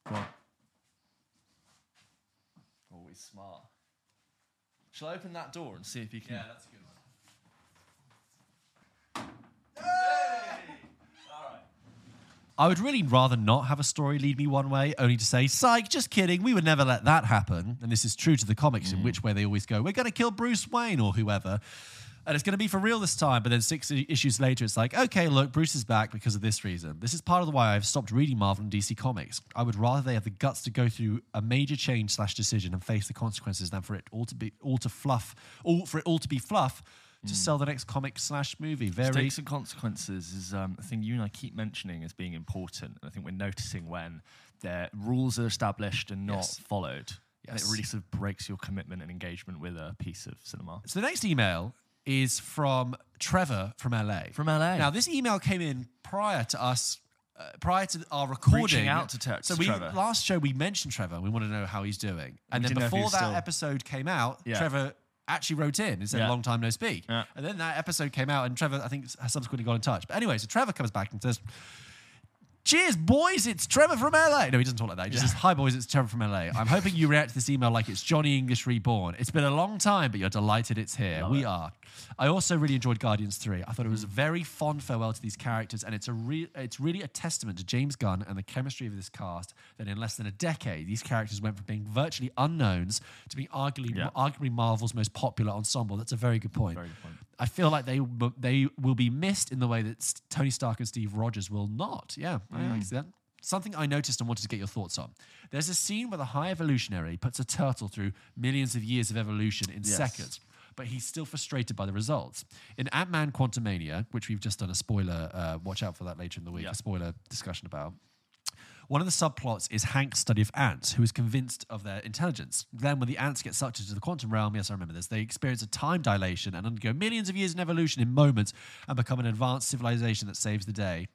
Go on. Oh, he's smart. Shall I open that door and see if you can? Yeah, that's a good one. Hey! All right. I would really rather not have a story lead me one way, only to say, psych, just kidding, we would never let that happen. And this is true to the comics, in which way they always go, we're going to kill Bruce Wayne or whoever. And it's going to be for real this time. But then 6 issues later, it's like, okay, look, Bruce is back because of this reason. This is part of the why I've stopped reading Marvel and DC Comics. I would rather they have the guts to go through a major change/decision and face the consequences than for it all to be fluff to sell the next comic slash movie. Stakes and consequences is a thing you and I keep mentioning as being important. And I think we're noticing when their rules are established and not followed. Yes. And it really sort of breaks your commitment and engagement with a piece of cinema. So the next email is from Trevor from LA. From LA. Now, this email came in prior to us, prior to our recording. Reaching out to Trevor. So last show we mentioned Trevor. We want to know how he's doing. And then before that episode came out, Trevor actually wrote in and said, long time no speak. Yeah. And then that episode came out and Trevor, I think, has subsequently got in touch. But anyway, so Trevor comes back and says, cheers, boys, it's Trevor from LA. No, he doesn't talk like that. He just says, hi, boys, it's Trevor from LA. I'm hoping you react to this email like it's Johnny English reborn. It's been a long time, but you're delighted it's here. Love it. I also really enjoyed Guardians 3. I thought it was a very fond farewell to these characters, and it's really a testament to James Gunn and the chemistry of this cast that in less than a decade, these characters went from being virtually unknowns to being arguably Marvel's most popular ensemble. That's a very good point. Very good point. I feel like they will be missed in the way that Tony Stark and Steve Rogers will not. Yeah, I see that. Something I noticed and wanted to get your thoughts on. There's a scene where the high evolutionary puts a turtle through millions of years of evolution in seconds, but he's still frustrated by the results. In Ant-Man Quantumania, which we've just done a spoiler, watch out for that later in the week, a spoiler discussion about, one of the subplots is Hank's study of ants, who is convinced of their intelligence. Then when the ants get sucked into the quantum realm, yes, I remember this, they experience a time dilation and undergo millions of years in evolution in moments and become an advanced civilization that saves the day.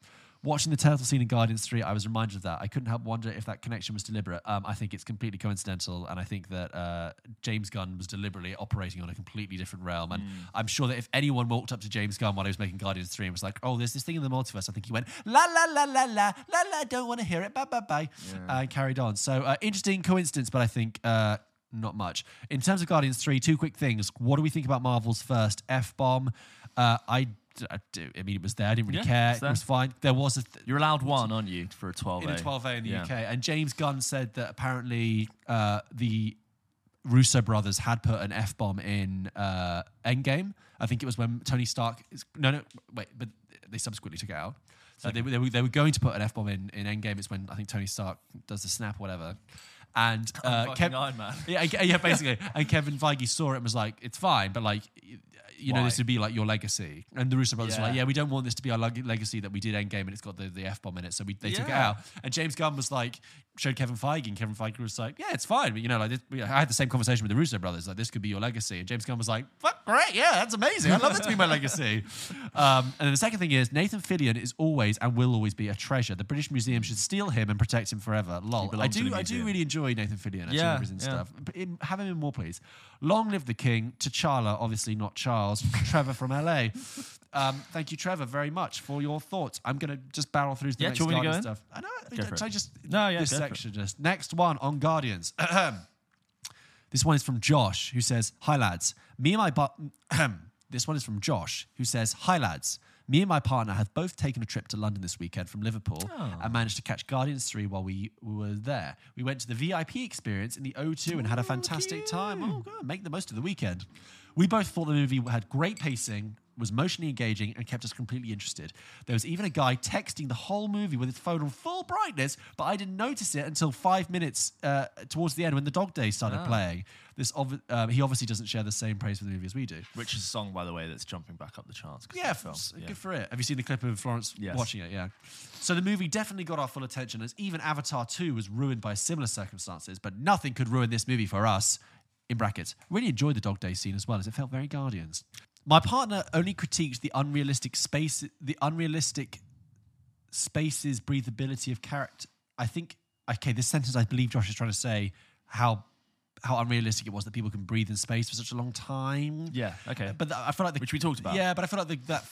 Watching the turtle scene in Guardians 3, I was reminded of that. I couldn't help wonder if that connection was deliberate. I think it's completely coincidental, and I think that James Gunn was deliberately operating on a completely different realm. And I'm sure that if anyone walked up to James Gunn while he was making Guardians 3 and was like, oh, there's this thing in the multiverse, I think he went, la, la, la, la, la, la, la, don't want to hear it, bye, bye, bye, and carried on. So interesting coincidence, but I think... not much. In terms of Guardians 3, two quick things. What do we think about Marvel's first F-bomb? I mean, it was there. I didn't really care. It was fine. There was a... You're allowed one, aren't you, for a 12A? In a 12A in the UK. And James Gunn said that apparently the Russo brothers had put an F-bomb in Endgame. I think it was when Tony Stark... But they subsequently took it out. So they were going to put an F-bomb in Endgame. It's when I think Tony Stark does the snap or whatever. And Iron Man. Yeah, basically. And Kevin Feige saw it and was like, it's fine, but like, you know, this would be like your legacy. And the Russo brothers were like, we don't want this to be our legacy that we did Endgame and it's got the F-bomb in it. So they took it out. And James Gunn was like, showed Kevin Feige, and Kevin Feige was like, yeah, it's fine. But, you know, like this, I had the same conversation with the Russo brothers, like this could be your legacy. And James Gunn was like, fuck, great, yeah, that's amazing. I'd love that to be my legacy. And then the second thing is, Nathan Fillion is always and will always be a treasure. The British Museum should steal him and protect him forever. Lol. I do really enjoy Nathan Fillion actually and stuff. But have him in more, please. Long live the king. T'Challa, obviously not Charles. Trevor from LA. Thank you, Trevor, very much for your thoughts. I'm going to just barrel through the next Guardians stuff. I know. This section just. Next one on Guardians. This one is from Josh, who says, hi, lads. Me and my partner have both taken a trip to London this weekend from Liverpool and managed to catch Guardians 3 while we were there. We went to the VIP experience in the O2 and had a fantastic time. Oh, God, make the most of the weekend. We both thought the movie had great pacing, was emotionally engaging, and kept us completely interested. There was even a guy texting the whole movie with his phone on full brightness, but I didn't notice it until 5 minutes towards the end when the Dog Days started playing. He obviously doesn't share the same praise for the movie as we do. Which is a song, by the way, that's jumping back up the charts. Yeah, good for it. Have you seen the clip of Florence watching it? Yeah. So the movie definitely got our full attention, as even Avatar 2 was ruined by similar circumstances, but nothing could ruin this movie for us, in brackets. Really enjoyed the Dog Days scene as well, as it felt very Guardians. My partner only critiqued the unrealistic spaces, breathability of character. I think, okay, this sentence, I believe Josh is trying to say how unrealistic it was that people can breathe in space for such a long time. Yeah, okay. But I feel like which we talked about. Yeah, but I feel like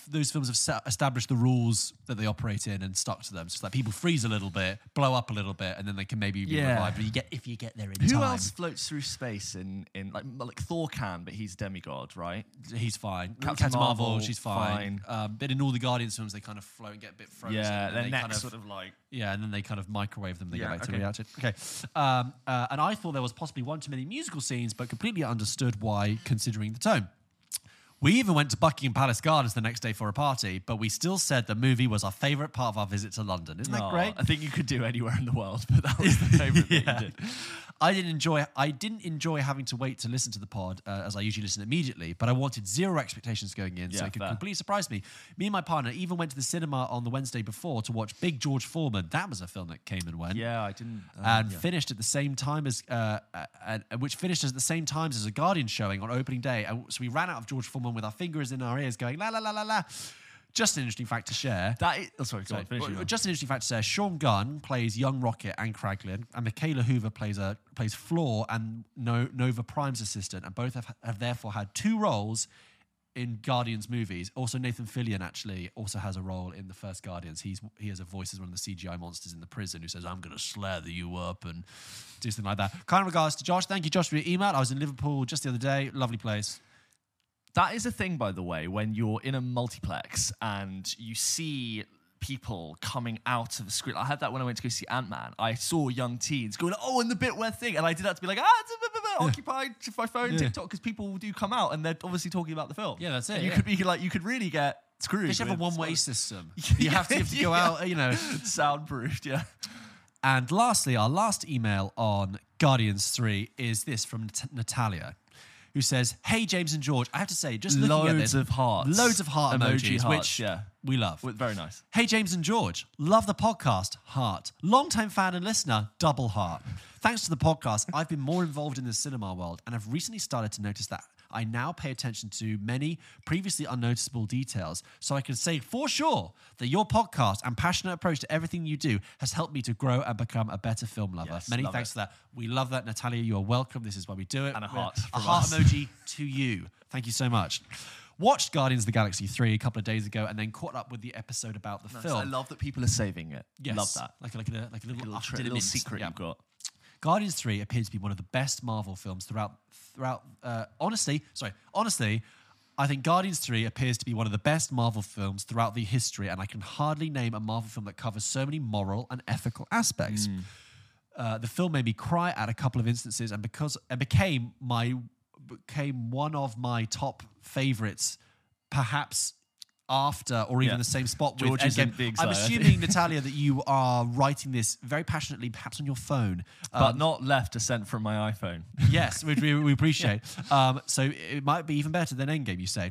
those films have established the rules that they operate in and stuck to them. So like people freeze a little bit, blow up a little bit, and then they can maybe be revived. But if you get there in time. Who else floats through space in like Thor can, but he's demigod, right? He's fine. Captain Marvel, she's fine. But in all the Guardians films, they kind of float and get a bit frozen. Yeah, their necks kind of, and then they kind of microwave them. They get back to reality. Okay. And I thought there was possibly one too many musical scenes, but completely understood why, considering the tone. We even went to Buckingham Palace Gardens the next day for a party, but we still said the movie was our favourite part of our visit to London. Isn't that great? I think you could do anywhere in the world, but that was the favourite bit you did. I didn't enjoy having to wait to listen to the pod, as I usually listen immediately, but I wanted zero expectations going in, so it could completely surprise me. Me and my partner even went to the cinema on the Wednesday before to watch Big George Foreman. That was a film that came and went. Yeah, I didn't... finished at the same time as... which finished at the same times as a Guardian showing on opening day. So we ran out of George Foreman with our fingers in our ears going, la, la, la, la, la. Just an interesting fact to share. Just an interesting fact to share. Sean Gunn plays young Rocket and Kraglin, and Michaela Hoover plays Floor and Nova Prime's assistant, and both have therefore had two roles in Guardians movies. Also, Nathan Fillion actually also has a role in the first Guardians. He has a voice as one of the CGI monsters in the prison who says, "I'm going to slather you up" and do something like that. Kind regards to Josh. Thank you, Josh, for your email. I was in Liverpool just the other day. Lovely place. That is a thing, by the way, when you're in a multiplex and you see people coming out of the screen. I had that when I went to go see Ant-Man. I saw young teens going, "Oh, and the bit where thing," and I did that to be like, occupied my phone, TikTok, because people do come out and they're obviously talking about the film. Yeah, that's it. You could be like, you could really get screwed. They should have a one-way system. You have to go out, soundproofed. Yeah. And lastly, our last email on Guardians 3 is this from Natalia, who says, "Hey, James and George." I have to say, just looking at this, loads of heart emojis, which we love. Very nice. "Hey, James and George. Love the podcast. Heart. Longtime fan and listener. Double heart. Thanks to the podcast, I've been more involved in the cinema world and have recently started to notice that I now pay attention to many previously unnoticeable details. So I can say for sure that your podcast and passionate approach to everything you do has helped me to grow and become a better film lover." Yes, many thanks for that. We love that, Natalia. You are welcome. This is why we do it. And a heart. A heart emoji to you. Thank you so much. Watched Guardians of the Galaxy 3 a couple of days ago and then caught up with the episode about the film. I love that people are saving it. Yes. Love that. Like a little secret you've got. Guardians 3 appears to be one of the best Marvel films throughout. Honestly, I think Guardians 3 appears to be one of the best Marvel films throughout the history, and I can hardly name a Marvel film that covers so many moral and ethical aspects. The film made me cry at a couple of instances, and became one of my top favorites, perhaps after or even the same spot with Endgame. I'm assuming, Natalia, that you are writing this very passionately, perhaps on your phone. But not left a cent from my iPhone. Yes, which we appreciate. So it might be even better than Endgame, you say.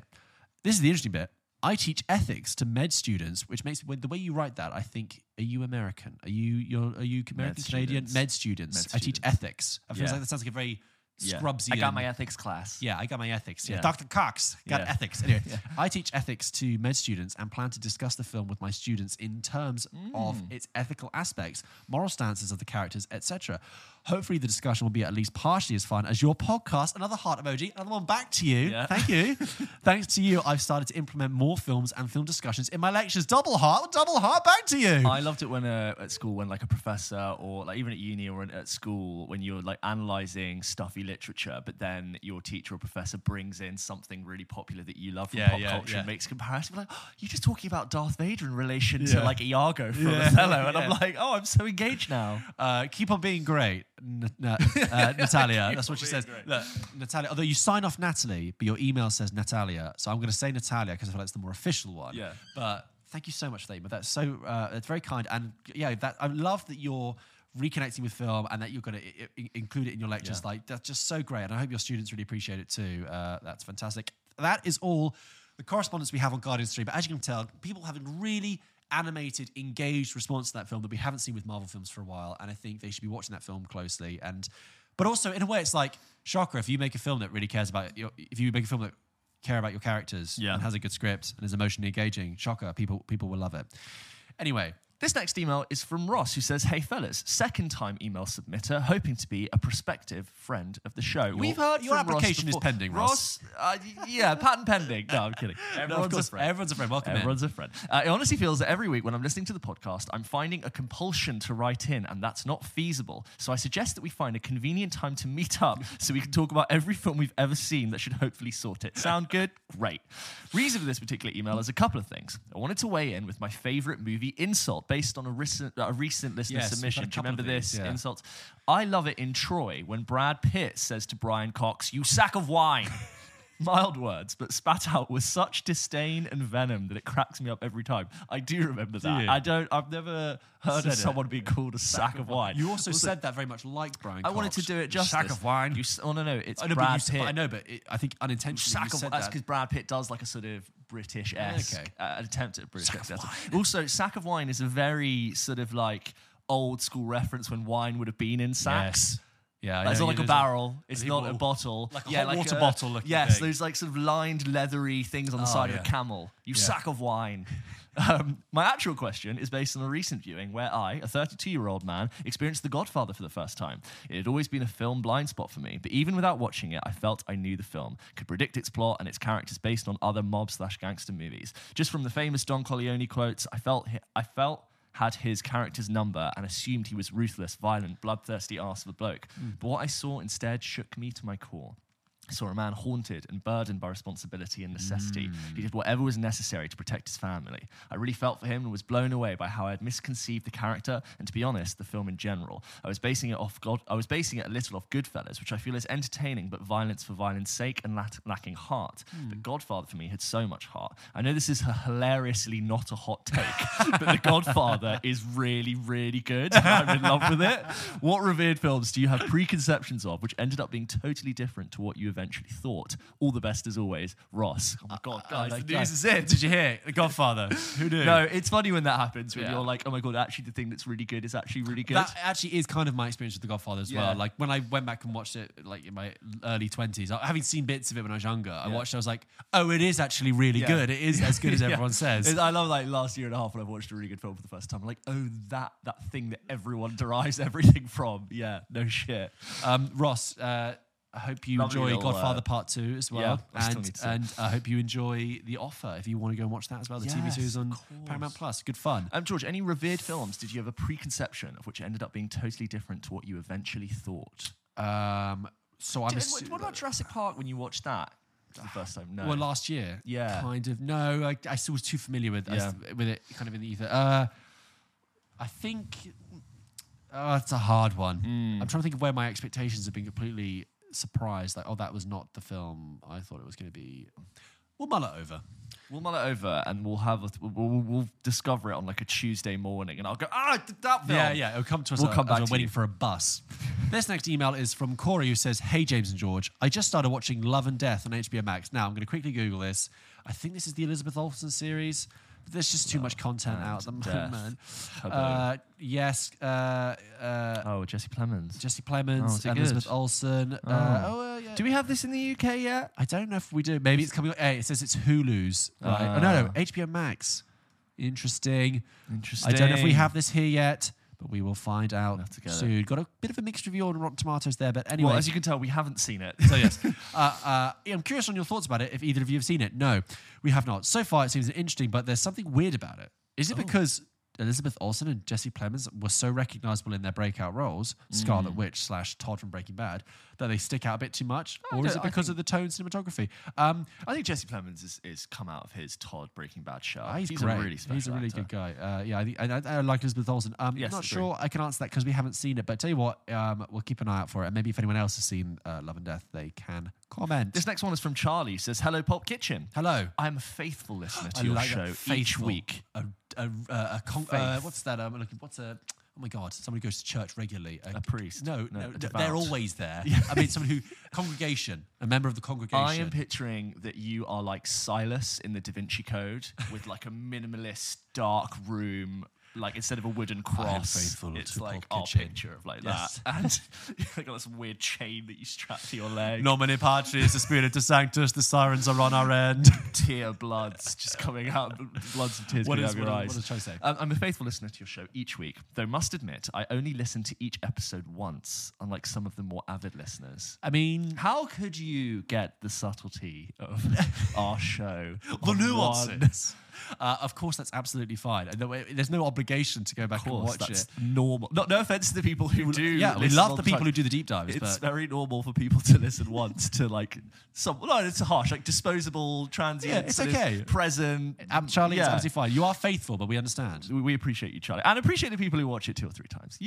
This is the interesting bit. I teach ethics to med students, which makes the way you write that, I think, are you American? Are you American, Canadian? Med students. I teach ethics. I feel like that sounds like a very... Scrubsy. I got my ethics class. Yeah, I got my ethics. Yeah. Dr. Cox got ethics. Anyway, I teach ethics to med students and plan to discuss the film with my students in terms of its ethical aspects, moral stances of the characters, etc. Hopefully the discussion will be at least partially as fun as your podcast. Another heart emoji. Another one back to you. Yeah. Thank you. Thanks to you, I've started to implement more films and film discussions in my lectures. Double heart back to you. I loved it when at school, when like a professor or like even at uni or at school, when you're like analysing stuffy literature, but then your teacher or professor brings in something really popular that you love from pop culture and makes comparison. Like, oh, you're just talking about Darth Vader in relation to like Iago from Othello. And I'm like, oh, I'm so engaged now. Keep on being great. Natalia, that's what she says. Look, Natalia, although you sign off Natalie, but your email says Natalia, so I'm going to say Natalia because I feel like it's the more official one. Yeah. But thank you so much for that. But that's so it's very kind, and I love that you're reconnecting with film and that you're going to include it in your lectures. Like that's just so great, and I hope your students really appreciate it too. That's fantastic. That is all the correspondence we have on Guardians 3. But as you can tell, people having really animated, engaged response to that film that we haven't seen with Marvel films for a while, and I think they should be watching that film closely. But also, in a way, it's like, shocker, if you make a film that really cares about your characters and has a good script and is emotionally engaging, shocker, people will love it. Anyway. This next email is from Ross, who says, "Hey fellas, second time email submitter, hoping to be a prospective friend of the show." We've heard your application is pending, Ross. Patent pending. No, I'm kidding. Everyone's a friend. Welcome in. Everyone's a friend. It honestly feels that every week when I'm listening to the podcast, I'm finding a compulsion to write in, and that's not feasible. So I suggest that we find a convenient time to meet up so we can talk about every film we've ever seen that should hopefully sort it. Sound good? Great. Reason for this particular email is a couple of things. I wanted to weigh in with my favourite movie insult, based on a recent listener submission. Do you remember this? Yeah. Insults. I love it in Troy when Brad Pitt says to Brian Cox, "You sack of wine." mild words, but spat out with such disdain and venom that it cracks me up every time. I do remember that. Do I've never heard of someone being called a sack of wine. You also said that very much like Brian Cox. I wanted to do it justice. Sack of wine. It's Brad Pitt. I know, but I think unintentionally sack you said that. That's because Brad Pitt does like a sort of British-esque attempt at British. Also, sack of wine is a very sort of like old school reference when wine would have been in sacks. Yes. Yeah, it's not like a barrel. It's not a bottle. Like a hot water bottle looking thing. Yes, those like sort of lined, leathery things on the side of a camel. You sack of wine. My actual question is based on a recent viewing where I, a 32-year-old man, experienced The Godfather for the first time. It had always been a film blind spot for me, but even without watching it, I felt I knew the film, could predict its plot and its characters based on other mob/gangster movies. Just from the famous Don Corleone quotes, I felt had his character's number and assumed he was ruthless, violent, bloodthirsty arse of a bloke. But what I saw instead shook me to my core. I saw a man haunted and burdened by responsibility and necessity. He did whatever was necessary to protect his family. I really felt for him and was blown away by how I had misconceived the character and, to be honest, the film in general. I was basing it a little off Goodfellas, which I feel is entertaining but violence for violence sake and lacking heart. But Godfather for me had so much heart. I know this is hilariously not a hot take, but The Godfather is really, really good. I'm in love with it. What revered films do you have preconceptions of which ended up being totally different to what you eventually thought? All the best as always, Ross. Oh my God, guys, the news is in. Did you hear The Godfather? Who knew? No, it's funny when that happens, when you're like, oh my God, actually the thing that's really good is actually really good. That actually is kind of my experience with The Godfather as well. Like when I went back and watched it like in my early 20s, having seen bits of it when I was younger, I watched it, I was like, oh, it is actually really good. It is as good as everyone says. I love like last year and a half when I've watched a really good film for the first time, I'm like, oh, that thing that everyone derives everything from. Yeah, no shit. Ross, I hope you enjoy Godfather Part 2 as well. Yeah, and I hope you enjoy The Offer if you want to go and watch that as well. The TV series on Paramount Plus. Good fun. George, any revered films did you have a preconception of which ended up being totally different to what you eventually thought? What about Jurassic Park when you watched that? The first time, no. Well, last year. Yeah. Kind of. No, I still was too familiar with it kind of in the ether. I think... that's a hard one. I'm trying to think of where my expectations have been completely... surprised, like, oh, that was not the film I thought it was going to be. We'll mull it over and we'll discover it on like a Tuesday morning and I'll go, I did that film. It'll come to us. We'll come back as we're waiting for a bus. This next email is from Corey, who says, hey James and George, I just started watching Love and Death on HBO Max. Now I'm going to quickly Google this. I think this is the Elizabeth Olsen series. There's just too much content out at the moment. Jesse Plemons. Elizabeth Olsen. Do we have this in the UK yet? I don't know if we do. Maybe it's coming. Hey, it says it's Hulu's. Right? No, HBO Max. Interesting. I don't know if we have this here yet, but we will find out soon. Got a bit of a mixed review on Rotten Tomatoes there, but anyway. Well, as you can tell, we haven't seen it. So yes. I'm curious on your thoughts about it, if either of you have seen it. No, we have not. So far, it seems interesting, but there's something weird about it. Is it because Elizabeth Olsen and Jesse Plemons were so recognisable in their breakout roles, Scarlet Witch / Todd from Breaking Bad, that they stick out a bit too much? Or is it because of the tone cinematography? I think Jesse Plemons is come out of his Todd Breaking Bad show. He's great. He's a really good guy. I like Elizabeth Olsen. I'm not sure I can answer that because we haven't seen it, but I tell you what, we'll keep an eye out for it. And maybe if anyone else has seen Love and Death, they can comment. This next one is from Charlie. He says, hello, Pop Kitchen. Hello. I'm a faithful listener to your show each week. What's that? Oh my God! Somebody goes to church regularly. A priest? No, they're always there. I mean, someone a member of the congregation. I am picturing that you are like Silas in the Da Vinci Code, with like a minimalist dark room. Like instead of a wooden cross, it's like our picture of like that. And they got this weird chain that you strap to your leg. Nomine Patris, the Spirit of Sanctus, the sirens are on our end. Tear bloods just coming out, bloods and tears coming out of your eyes. What does Joe say? I'm a faithful listener to your show each week, though must admit I only listen to each episode once, unlike some of the more avid listeners. I mean... how could you get the subtlety of our show? The nuances. Of course, that's absolutely fine. There's no obligation obligation to go back and watch it. Normal. No offense to the people who do. Yeah, we love the people who do the deep dives. It's very normal for people to listen once to like some. No, it's harsh. Like disposable, transient. Yeah, it's okay. Present. Charlie, it's absolutely fine. You are faithful, but we understand. We appreciate you, Charlie, and appreciate the people who watch it 2 or 3 times.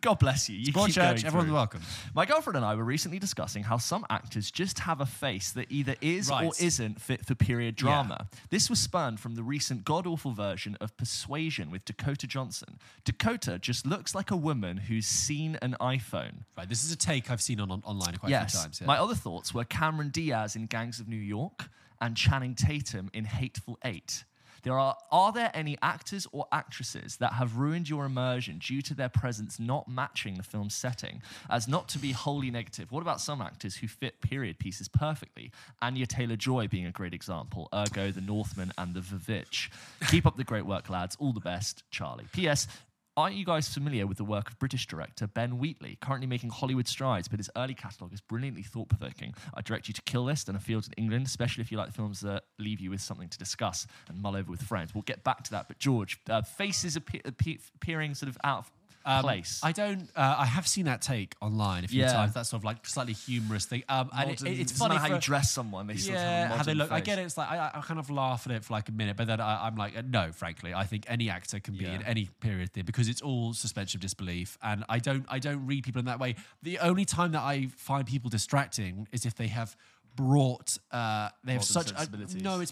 God bless you. You keep going through. Everyone's welcome. My girlfriend and I were recently discussing how some actors just have a face that either is or isn't fit for period drama. Yeah. This was spurned from the recent god-awful version of Persuasion with Dakota Johnson. Dakota just looks like a woman who's seen an iPhone. Right, this is a take I've seen on online quite a few times. Yeah. My other thoughts were Cameron Diaz in Gangs of New York and Channing Tatum in Hateful Eight. Are there any actors or actresses that have ruined your immersion due to their presence not matching the film's setting, as not to be wholly negative? What about some actors who fit period pieces perfectly? Anya Taylor-Joy being a great example, ergo The Northman and The Vavitch. Keep up the great work, lads. All the best, Charlie. P.S. Aren't you guys familiar with the work of British director Ben Wheatley, currently making Hollywood strides, but his early catalogue is brilliantly thought-provoking? I direct you to Kill List and A Field in England, especially if you like films that leave you with something to discuss and mull over with friends. We'll get back to that, but George, faces appearing sort of out of place. I don't... I have seen that take online a few times. That sort of like slightly humorous thing. Modern, and it's funny how you dress someone. They sort of have a modern how they look. Face. I get it. It's like I kind of laugh at it for like a minute, but then I'm like, no, frankly, I think any actor can be in any period thing because it's all suspension of disbelief. And I don't read people in that way. The only time that I find people distracting is if they have it's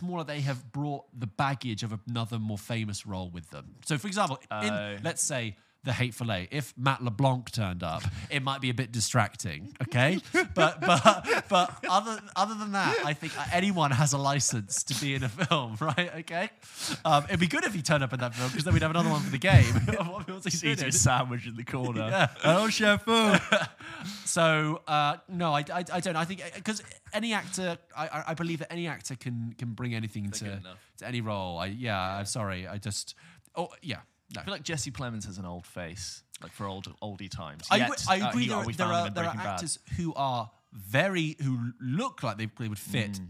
more like they have brought the baggage of another more famous role with them. So for example, let's say The Hateful Eight. If Matt LeBlanc turned up, it might be a bit distracting, okay? but other than that, I think anyone has a license to be in a film, right? Okay, it'd be good if he turned up in that film because then we'd have another one for the game. He's eating a sandwich in the corner. Yeah. Oh, chef food. So no, I don't. I think because any actor, I believe that any actor can bring anything to any role. I'm sorry. I just. Oh yeah. No. I feel like Jesse Plemons has an old face, like for oldie times. I agree. There are actors who are who look like they would fit.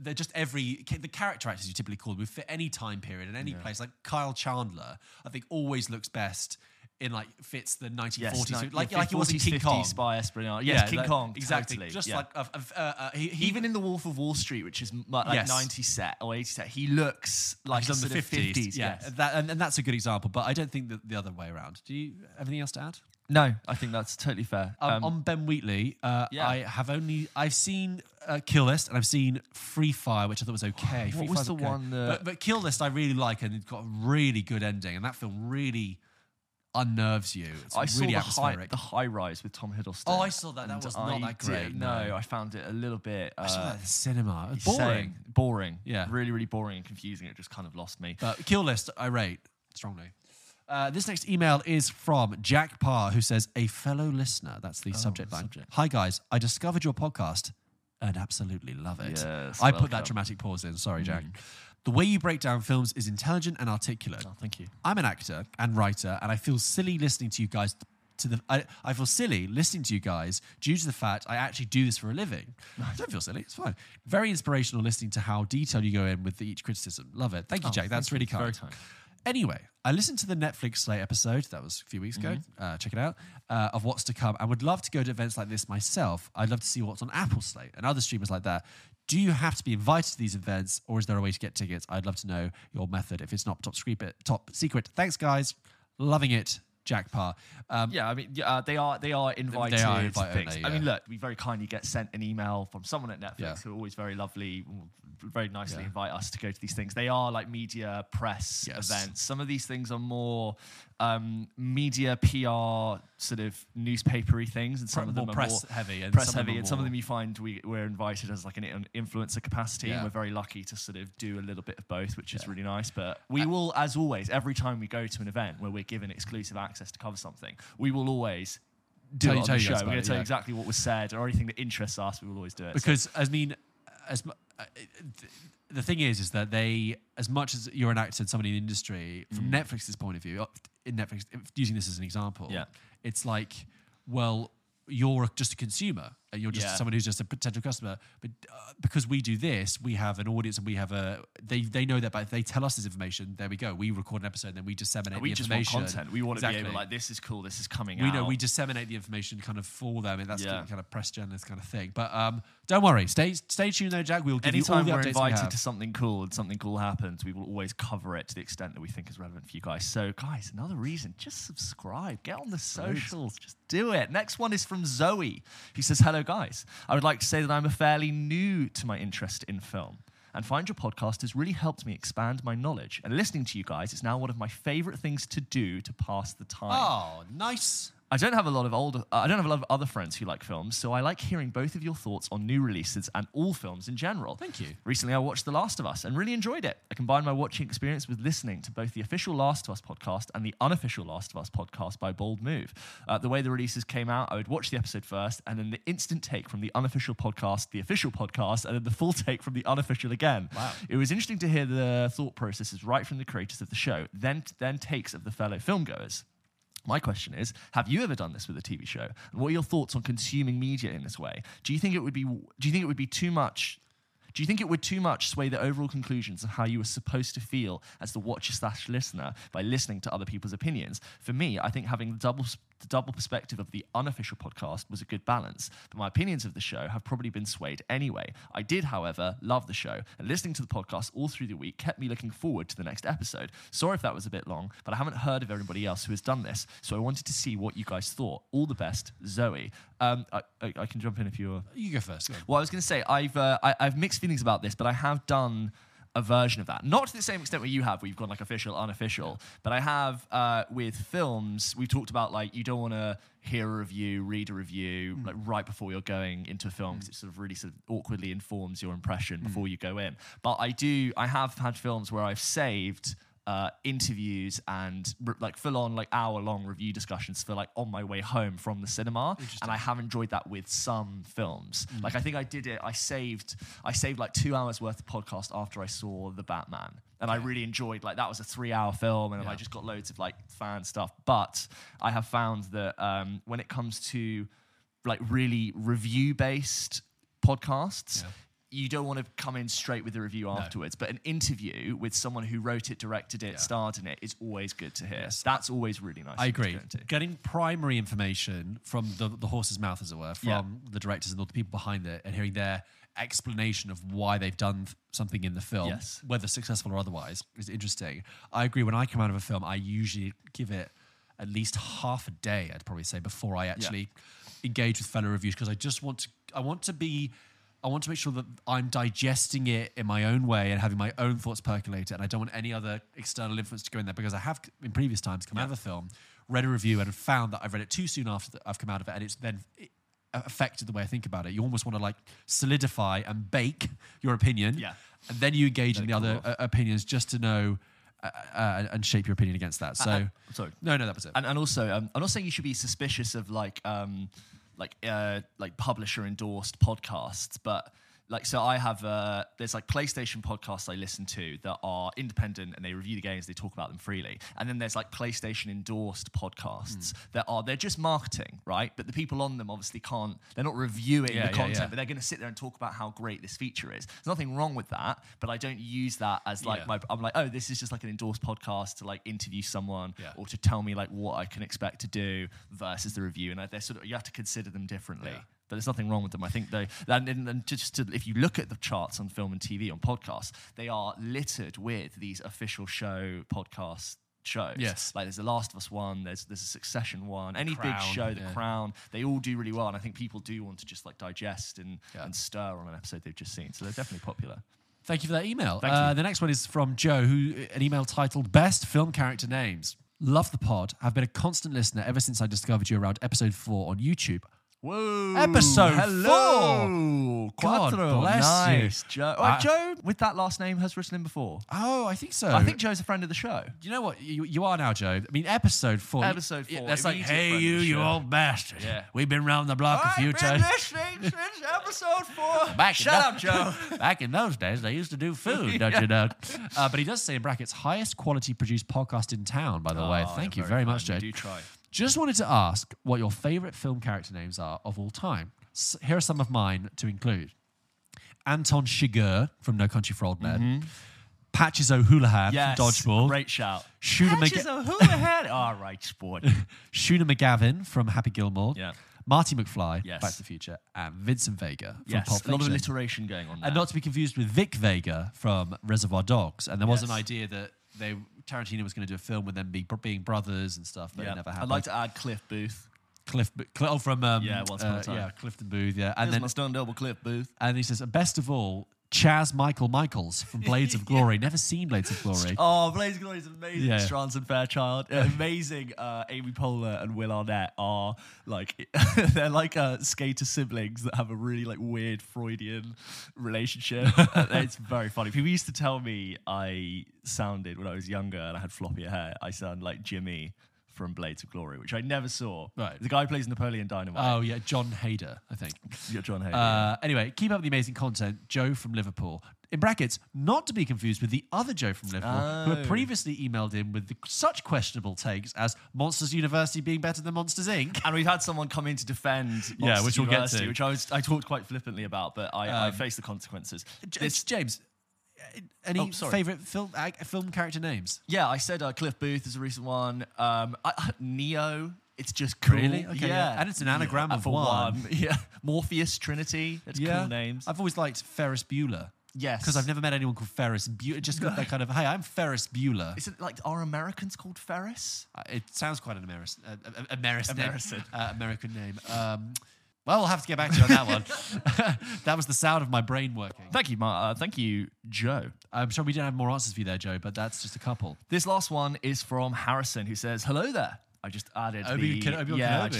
They're just the character actors you typically call them would fit any time period and any place. Like Kyle Chandler, I think always looks best in like fits the 1940s, like he was in King Kong, Spy Espionage. King Kong, exactly. Totally. Just like even in The Wolf of Wall Street, which is like 90 set or 80 set, he looks like he's on the 50s. Yeah, yes. and that's a good example. But I don't think that the other way around. Do you have anything else to add? No, I think that's totally fair. On Ben Wheatley, I've seen Kill List and I've seen Free Fire, which I thought was okay. What was the one? But Kill List I really like, and it's got a really good ending, and that film really unnerves you. It's really atmospheric. The High Rise with Tom Hiddleston. Oh, I saw that. That was not that great. No, I found it a little bit... I saw that at the cinema. It was boring. Yeah. Really, really boring and confusing. It just kind of lost me. But Kill List, I rate strongly. This next email is from Jack Parr, who says, a fellow listener. That's the subject line. Hi, guys. I discovered your podcast and absolutely love it. Yes, I put that dramatic pause in. Sorry, Jack. The way you break down films is intelligent and articulate. Oh, thank you. I'm an actor and writer, and I feel silly listening to you guys. I feel silly listening to you guys due to the fact I actually do this for a living. Nice. Don't feel silly. It's fine. Very inspirational listening to how detailed you go in with each criticism. Love it. Thank you, Jack. That's really kind. Very kind. Anyway, I listened to the Netflix Slate episode, that was a few weeks ago, check it out, of What's to Come. I would love to go to events like this myself. I'd love to see what's on Apple Slate and other streamers like that. Do you have to be invited to these events or is there a way to get tickets? I'd love to know your method if it's not top secret. Thanks, guys. Loving it. Jack Parr. They are invited. They are invited. I mean, look, we very kindly get sent an email from someone at Netflix who are always very lovely, very nicely invite us to go to these things. They are like media press events. Some of these things are more media PR sort of newspapery things, and some of them are press heavy. And some of them you find we're invited as like an influencer capacity. And we're very lucky to sort of do a little bit of both, which is really nice. But we will, as always, every time we go to an event where we're given exclusive access to cover something, we will always do it on the show. We're going to tell you exactly what was said or anything that interests us. We will always do it. Because the thing is that they, as much as you're an actor and somebody in the industry, from Netflix's point of view, using this as an example, it's like, well, you're just a consumer. You're just someone who's just a potential customer. But because we do this, we have an audience and we have a they know that, but if they tell us this information, there we go. We record an episode, and then we disseminate the information. We just want content. We want to be able, like, this is cool, this is coming out. We know, we disseminate the information kind of for them, and that's kind of press journalist kind of thing. But don't worry, stay tuned though, Jack. We'll give you all the updates. Anytime we're invited to something cool and something cool happens, we will always cover it to the extent that we think is relevant for you guys. So guys, another reason, just subscribe, get on the socials, just do it. Next one is from Zoe, who says, hello guys, I would like to say that I'm fairly new to my interest in film, and find your podcast has really helped me expand my knowledge, and listening to you guys is now one of my favourite things to do to pass the time. Oh, nice. I don't have a lot of other friends who like films, so I like hearing both of your thoughts on new releases and all films in general. Thank you. Recently, I watched The Last of Us and really enjoyed it. I combined my watching experience with listening to both the official Last of Us podcast and the unofficial Last of Us podcast by Bold Move. The way the releases came out, I would watch the episode first, and then the instant take from the unofficial podcast, the official podcast, and then the full take from the unofficial again. Wow. It was interesting to hear the thought processes right from the creators of the show, then takes of the fellow filmgoers. My question is, have you ever done this with a TV show? And what are your thoughts on consuming media in this way? Do you think it would too much sway the overall conclusions of how you were supposed to feel as the watcher/listener by listening to other people's opinions? For me, I think having the double perspective of the unofficial podcast was a good balance, but my opinions of the show have probably been swayed anyway. I did, however, love the show, and listening to the podcast all through the week kept me looking forward to the next episode. Sorry if that was a bit long, but I haven't heard of everybody else who has done this, so I wanted to see what you guys thought. All the best, Zoe. I can jump in if you're... You go first. Go on. Well, I was going to say, I've mixed feelings about this, but I have done a version of that. Not to the same extent where you have, where you've gone like official, unofficial, but I have with films, we've talked about like you don't want to hear a review, read a review like right before you're going into a film because it sort of awkwardly informs your impression before you go in. But I have had films where I've saved interviews and like full-on like hour-long review discussions for like on my way home from the cinema, and I have enjoyed that with some films. Like I think I did it, I saved like 2 hours worth of podcast after I saw The Batman, and I really enjoyed, like that was a 3-hour film, and I just got loads of like fan stuff. But I have found that when it comes to like really review-based podcasts, you don't want to come in straight with a review afterwards, but an interview with someone who wrote it, directed it, starred in it is always good to hear. Yes. That's always really nice. I agree. Getting primary information from the horse's mouth, as it were, from the directors and all the people behind it, and hearing their explanation of why they've done something in the film, whether successful or otherwise, is interesting. I agree. When I come out of a film, I usually give it at least half a day, I'd probably say, before I actually engage with fellow reviews, because I just want to... I want to make sure that I'm digesting it in my own way and having my own thoughts percolate it, and I don't want any other external influence to go in there, because I have, in previous times, come out of a film, read a review, and found that I've read it too soon after I've come out of it, and it's then affected the way I think about it. You almost want to like solidify and bake your opinion, and then you engage in the other opinions just to know... and shape your opinion against that. So, sorry. No, that was it. And also, I'm not saying you should be suspicious of like publisher endorsed podcasts, but like, so I have there's like PlayStation podcasts I listen to that are independent and they review the games, they talk about them freely, and then there's like PlayStation endorsed podcasts they're just marketing, right? But the people on them obviously they're not reviewing the content, but they're going to sit there and talk about how great this feature is. There's nothing wrong with that, but I don't use that as like I'm like, oh, this is just like an endorsed podcast to like interview someone or to tell me like what I can expect to do versus the review, and they're sort of, you have to consider them differently. But there's nothing wrong with them. I think they, and just to, if you look at the charts on film and TV, on podcasts, they are littered with these official show podcast shows. Yes. Like there's The Last of Us one, there's a Succession one, any Crown, big show, The Crown, they all do really well. And I think people do want to just like digest and stir on an episode they've just seen. So they're definitely popular. Thank you for that email. The next one is from Joe, an email titled Best Film Character Names. Love the pod. I've been a constant listener ever since I discovered you around episode 4 on YouTube. Whoa! Episode 4. God bless you, Joe. Joe, with that last name, has written in before. Oh, I think so. I think Joe's a friend of the show. You know what? You are now, Joe. I mean, episode 4. Episode 4. That's like, hey, you old bastard. Yeah. We've been round the block a few times. Since episode 4. Shut up, Joe. Back in those days, they used to do food, don't you know? But he does say in brackets, highest quality produced podcast in town. By the way, thank you very much, Joe. Do try. Just wanted to ask what your favourite film character names are of all time. Here are some of mine to include. Anton Chigurh from No Country for Old Men. Mm-hmm. Patches O'Houlihan from Dodgeball. Great shout. Patches O'Houlihan. All right, sport. Shuna McGavin from Happy Gilmore. Yeah. Marty McFly, Back to the Future, and Vincent Vega from Pulp Fiction. A lot of alliteration going on there. And not to be confused with Vic Vega from Reservoir Dogs. And there was an idea that Tarantino was going to do a film with them being brothers and stuff, but it never happened. I'd like to add Cliff Booth. Once Upon a Time. Yeah, Clifton Booth, yeah. And then my stunt double Cliff Booth. And he says, best of all, Chaz Michael Michaels from Blades of Glory. Never seen Blades of Glory. Oh, Blades of Glory is amazing. Yeah. Stranson Fairchild. Amazing. Amy Poehler and Will Arnett are like, they're like skater siblings that have a really like weird Freudian relationship. It's very funny. People used to tell me I sounded, when I was younger and I had floppier hair, I sound like Jimmy from Blades of Glory, which I never saw. Right. The guy who plays Napoleon Dynamite. Oh, yeah, John Hader, I think. Yeah, John Hader. Anyway, keep up the amazing content. Joe from Liverpool. In brackets, not to be confused with the other Joe from Liverpool, who had previously emailed in with such questionable takes as Monsters University being better than Monsters, Inc. And we've had someone come in to defend Monsters which we'll University, get to. Which I talked quite flippantly about, but I faced the consequences. James... Any favourite film character names? Yeah, I said Cliff Booth is a recent one. Neo, it's just cool. Really? Okay, yeah. And it's an anagram of one. Yeah. Morpheus, Trinity, that's cool names. I've always liked Ferris Bueller. Yes. Because I've never met anyone called Ferris Bueller. Just got that kind of, hey, I'm Ferris Bueller. Is it like, are Americans called Ferris? It sounds quite an American name. Well, we'll have to get back to you on that one. That was the sound of my brain working. Thank you, thank you, Joe. I'm sure we didn't have more answers for you there, Joe, but that's just a couple. This last one is from Harrison, who says, hello there. I just added I just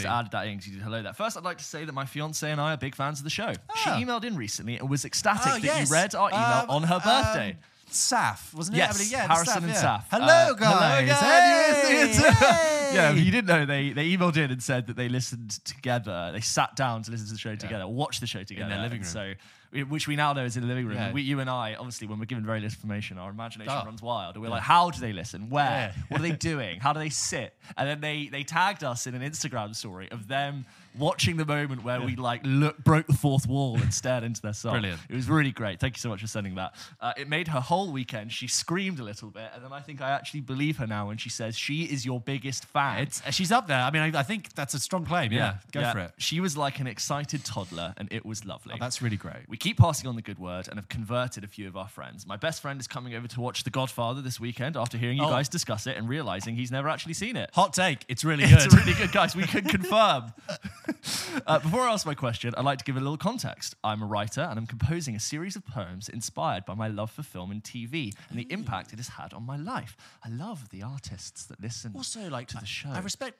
added that in because you did hello there. First, I'd like to say that my fiancée and I are big fans of the show. Oh. She emailed in recently and was ecstatic that you read our email on her birthday. Saf, wasn't it? Yes, I mean, Harrison Saf, and Saf. Hello, guys. Hello, guys. Hey. Yeah, if you didn't know, they emailed in and said that they listened together. They sat down to listen to the show together, watched the show together. In their living room. So, which we now know is in the living room. Yeah. You and I, obviously, when we're given very little information, our imagination runs wild. And we're like, how do they listen? Where? Yeah. What are they doing? How do they sit? And then they tagged us in an Instagram story of them watching the moment where we like broke the fourth wall and stared into their soul. Brilliant. It was really great. Thank you so much for sending that. It made her whole weekend. She screamed a little bit. And then I think I actually believe her now when she says she is your biggest fan. She's up there. I mean, I think that's a strong claim. Yeah. Go for it. She was like an excited toddler and it was lovely. Oh, that's really great. We keep passing on the good word and have converted a few of our friends. My best friend is coming over to watch The Godfather this weekend after hearing you guys discuss it and realizing he's never actually seen it. Hot take. It's really good. It's really good, guys. We can confirm. Before I ask my question, I'd like to give a little context. I'm a writer and I'm composing a series of poems inspired by my love for film and TV and the impact it has had on my life. I love the artists that listen to the show. I respect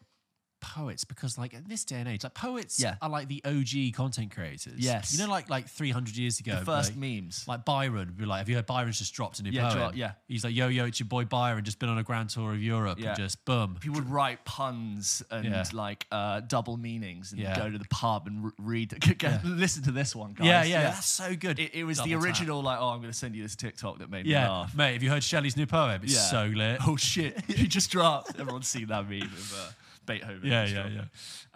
poets because, like, in this day and age, like poets are like the OG content creators. Yes. You know, like 300 years ago. The first memes. Like Byron would be like, have you heard Byron's just dropped a new poem? He's like, yo, it's your boy Byron, just been on a grand tour of Europe and just boom. People would write puns and like double meanings and go to the pub and read, listen to this one, guys. Yeah, that's so good. It was double the original, like, oh, I'm going to send you this TikTok that made me laugh. Mate, have you heard Shelley's new poem? It's so lit. Oh, shit. He just dropped. Everyone's seen that meme of Beethoven. Yeah.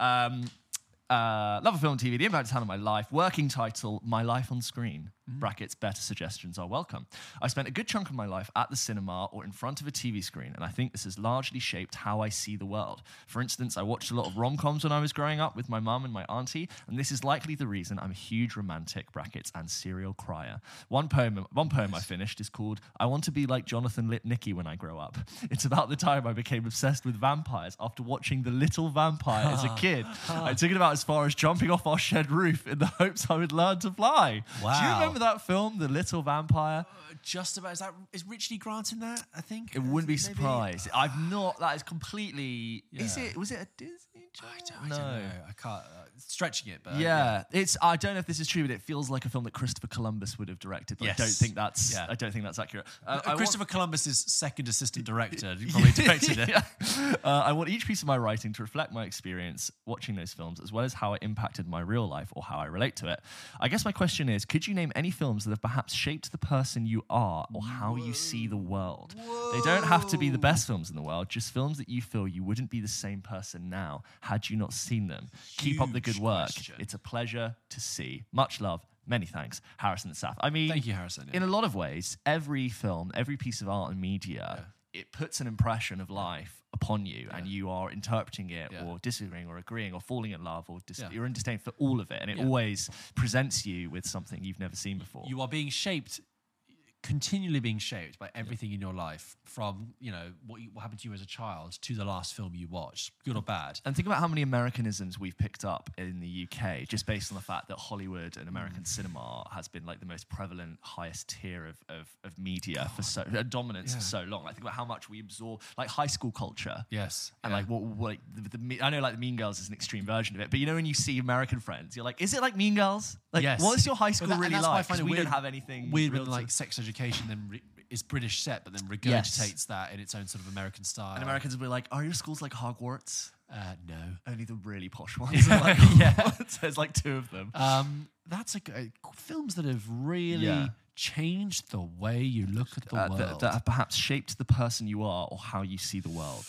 Love of film and TV, the impact it's had on my life. Working title, My Life on Screen. Brackets, better suggestions are welcome. I spent a good chunk of my life at the cinema or in front of a TV screen, and I think this has largely shaped how I see the world. For instance, I watched a lot of rom-coms when I was growing up with my mum and my auntie, and this is likely the reason I'm a huge romantic, brackets, and serial crier. One poem I finished is called I Want to Be Like Jonathan Lipnicki When I Grow Up. It's about the time I became obsessed with vampires after watching The Little Vampire as a kid. I took it about as far as jumping off our shed roof in the hopes I would learn to fly. Wow. Do you remember that film, The Little Vampire? Just about. Is Richard E. Grant in that, I think? It wouldn't be surprised. I've not. That is completely... Yeah. Was it a Disney joke? I don't know. I can't... stretching it, but... Yeah. I don't know if this is true, but it feels like a film that Christopher Columbus would have directed. But yes. I don't think that's accurate. Columbus's second assistant director probably directed it. Yeah. I want each piece of my writing to reflect my experience watching those films, as well as how it impacted my real life or how I relate to it. I guess my question is, could you name any films that have perhaps shaped the person you are or how you see the world? They don't have to be the best films in the world, just films that you feel you wouldn't be the same person now had you not seen them. Keep up the good work. It's a pleasure to see. Much love. Many thanks, Harrison and Saf. I mean, thank you, Harrison. Yeah. In a lot of ways, every film, every piece of art and media, it puts an impression of life upon you, and you are interpreting it or disagreeing or agreeing or falling in love or you're in disdain for all of it, and it always presents you with something you've never seen before. You are being shaped, continually being shaped by everything in your life, from, you know, what happened to you as a child to the last film you watched, good or bad. And think about how many Americanisms we've picked up in the UK just based on the fact that Hollywood and American cinema has been like the most prevalent, highest tier of media for so dominance for so long. I think about how much we absorb, like, high school culture. Yes. And like what I know, like, the Mean Girls is an extreme version of it, but you know, when you see American Friends, you're like, is it like Mean Girls? Like, what's your high school really like? I find it weird, don't have anything weird with like sex education, then is British set, but then regurgitates that in its own sort of American style. And Americans will be like, are your schools like Hogwarts? No. Only the really posh ones are like Hogwarts. There's like two of them. That's films that have really changed the way you look at the world. That have perhaps shaped the person you are or how you see the world.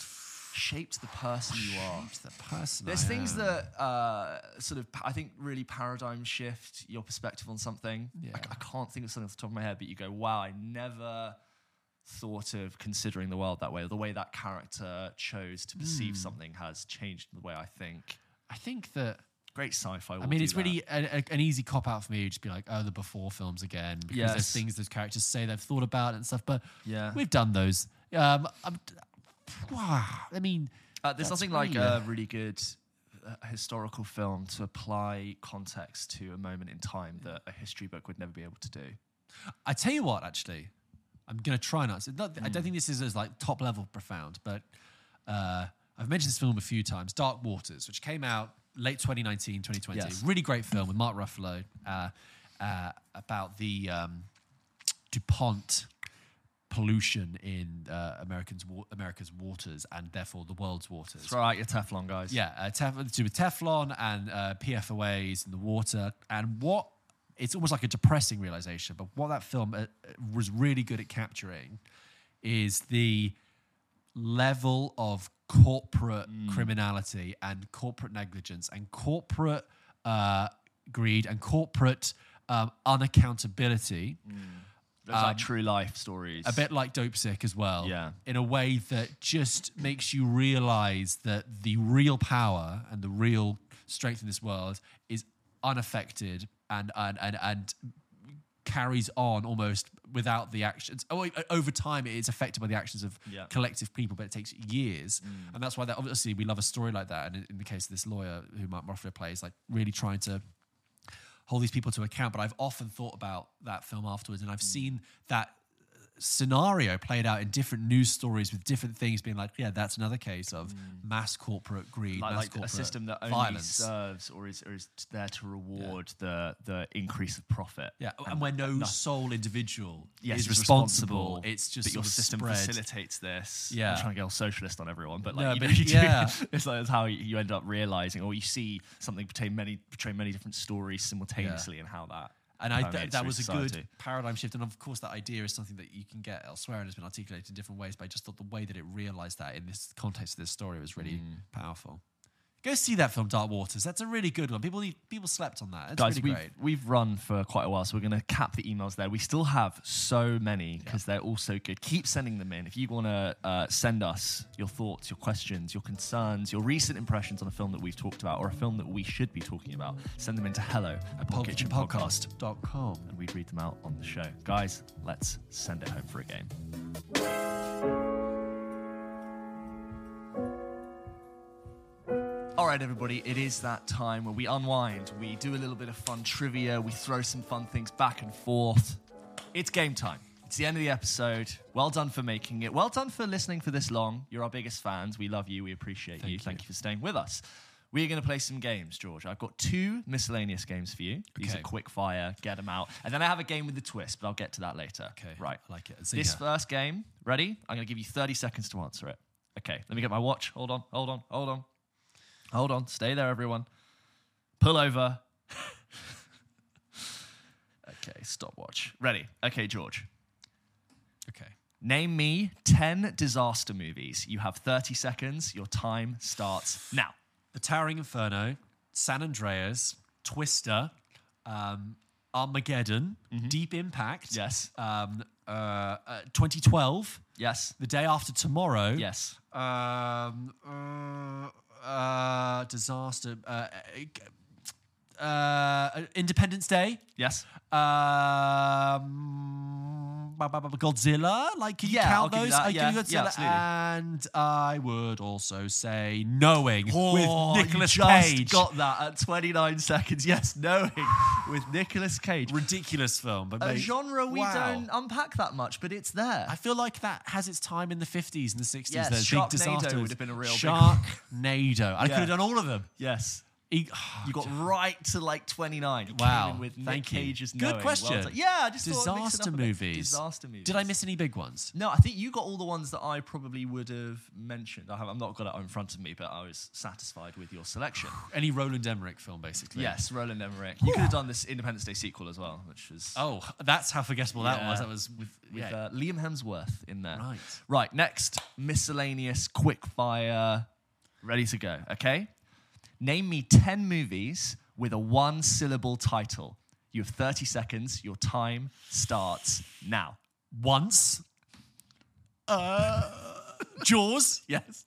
Shaped the person you are. Shaped the person. There's things that sort of, I think, really paradigm shift your perspective on something. Yeah. I can't think of something off the top of my head, but you go, wow, I never thought of considering the world that way, or the way that character chose to perceive something has changed the way I think. I think that... Great sci-fi. I mean, it's really an easy cop-out for me to just be like, oh, the Before films again, because there's things those characters say they've thought about and stuff, but we've done those. Wow. I mean, there's nothing like a really good historical film to apply context to a moment in time that a history book would never be able to do. I tell you what, actually, I'm going to try not. I don't think this is as like top level profound, but I've mentioned this film a few times, Dark Waters, which came out late 2019, 2020. Yes. Really great film with Mark Ruffalo about the DuPont pollution in America's waters, and therefore the world's waters. That's right, your Teflon guys. Yeah, to do with Teflon and PFOAs in the water. And what, it's almost like a depressing realization, but what that film was really good at capturing is the level of corporate criminality and corporate negligence and corporate greed and corporate unaccountability. Those like true life stories. A bit like Dope Sick as well. Yeah. In a way that just makes you realise that the real power and the real strength in this world is unaffected and carries on almost without the actions. Over time, it is affected by the actions of collective people, but it takes years. And that's why that, obviously we love a story like that. And in the case of this lawyer who Mark Ruffalo plays, like really trying to hold these people to account. But I've often thought about that film afterwards, and I've seen that scenario played out in different news stories with different things being like, yeah, that's another case of mass corporate greed, mass corporate violence. A system that only serves or is there to reward the increase of profit. Yeah, and where no sole individual is responsible. It's just that your system facilitates this. Yeah. I'm trying to get all socialist on everyone, but like you do. It's like that's how you end up realising, or you see something portray many different stories simultaneously and how that... And that was a good paradigm shift. And of course, that idea is something that you can get elsewhere and has been articulated in different ways. But I just thought the way that it realised that in this context of this story was really powerful. Go see that film, Dark Waters. That's a really good one. People slept on that. It's guys, really great. We've run for quite a while, so we're going to cap the emails there. We still have so many because they're all so good. Keep sending them in. If you want to send us your thoughts, your questions, your concerns, your recent impressions on a film that we've talked about or a film that we should be talking about, send them in to hello@podcastpodcast.com and we'd read them out on the show. Guys, let's send it home for a game. All right, everybody, it is that time where we unwind, we do a little bit of fun trivia, we throw some fun things back and forth. It's game time. It's the end of the episode. Well done for making it. Well done for listening for this long. You're our biggest fans. We love you. We appreciate you. Thank you for staying with us. We're going to play some games, George. I've got two miscellaneous games for you. These are quick fire, get them out. And then I have a game with the twist, but I'll get to that later. Okay, right. I like it. This first game, ready? I'm going to give you 30 seconds to answer it. Okay, let me get my watch. Hold on. Hold on. Stay there, everyone. Pull over. Okay, stopwatch. Ready. Okay, George. Okay. Name me 10 disaster movies. You have 30 seconds. Your time starts now. The Towering Inferno, San Andreas, Twister, Armageddon, Deep Impact, 2012, The Day After Tomorrow, Disaster, Independence Day, Godzilla, like can you count those? Godzilla, and I would also say Knowing with Nicolas Cage. Just got that at 29 seconds. Yes, Knowing with Nicolas Cage. Ridiculous film, but a genre we don't unpack that much, but it's there. I feel like that has its time in the 50s and the 60s. Yes, Sharknado would have been a real Sharknado. I could have done all of them. Yes. You got right to like 29. Wow. With Nick Cage's Knowing. Good question. Well, yeah, I just thought I'd mix it up a bit. Disaster movies. Did I miss any big ones? No, I think you got all the ones that I probably would have mentioned. I've not got it in front of me, but I was satisfied with your selection. Any Roland Emmerich film, basically. Yes, Roland Emmerich. You could have done this Independence Day sequel as well, which was... Oh, that's how forgettable that was. That was with Liam Hemsworth in there. Right, next. Miscellaneous quickfire. Ready to go, okay? Name me 10 movies with a one-syllable title. You have 30 seconds. Your time starts now. Once. Jaws. Yes.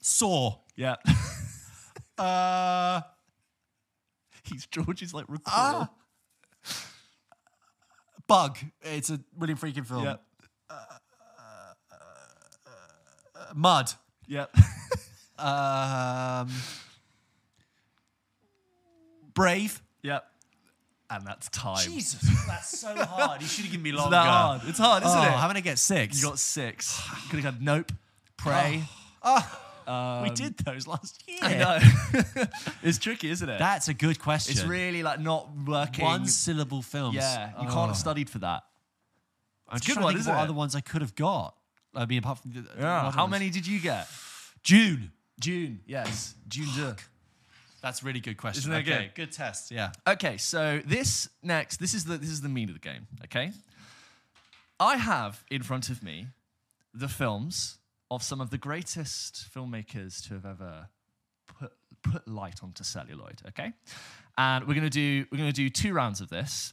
Saw. Yeah. George is like recoil. Bug. It's a William Friedkin film. Yeah. Mud. Yep. Brave. Yep. And that's time. Jesus, that's so hard. You should have given me longer. It's hard, isn't it? I'm going to get 6. You got 6. You could have had Nope, Prey. We did those last year. I know. It's tricky, isn't it? That's a good question. It's really like not working. One-syllable films. Yeah, you can't have studied for that. It's a good one, isn't it? What other ones I could have got? I mean, apart from... How many did you get? June, yes. June. That's a really good question. Isn't that okay? Good test, yeah. Okay, so this is the meat of the game, okay? I have in front of me the films of some of the greatest filmmakers to have ever put light onto celluloid, okay? And we're going to do 2 rounds of this.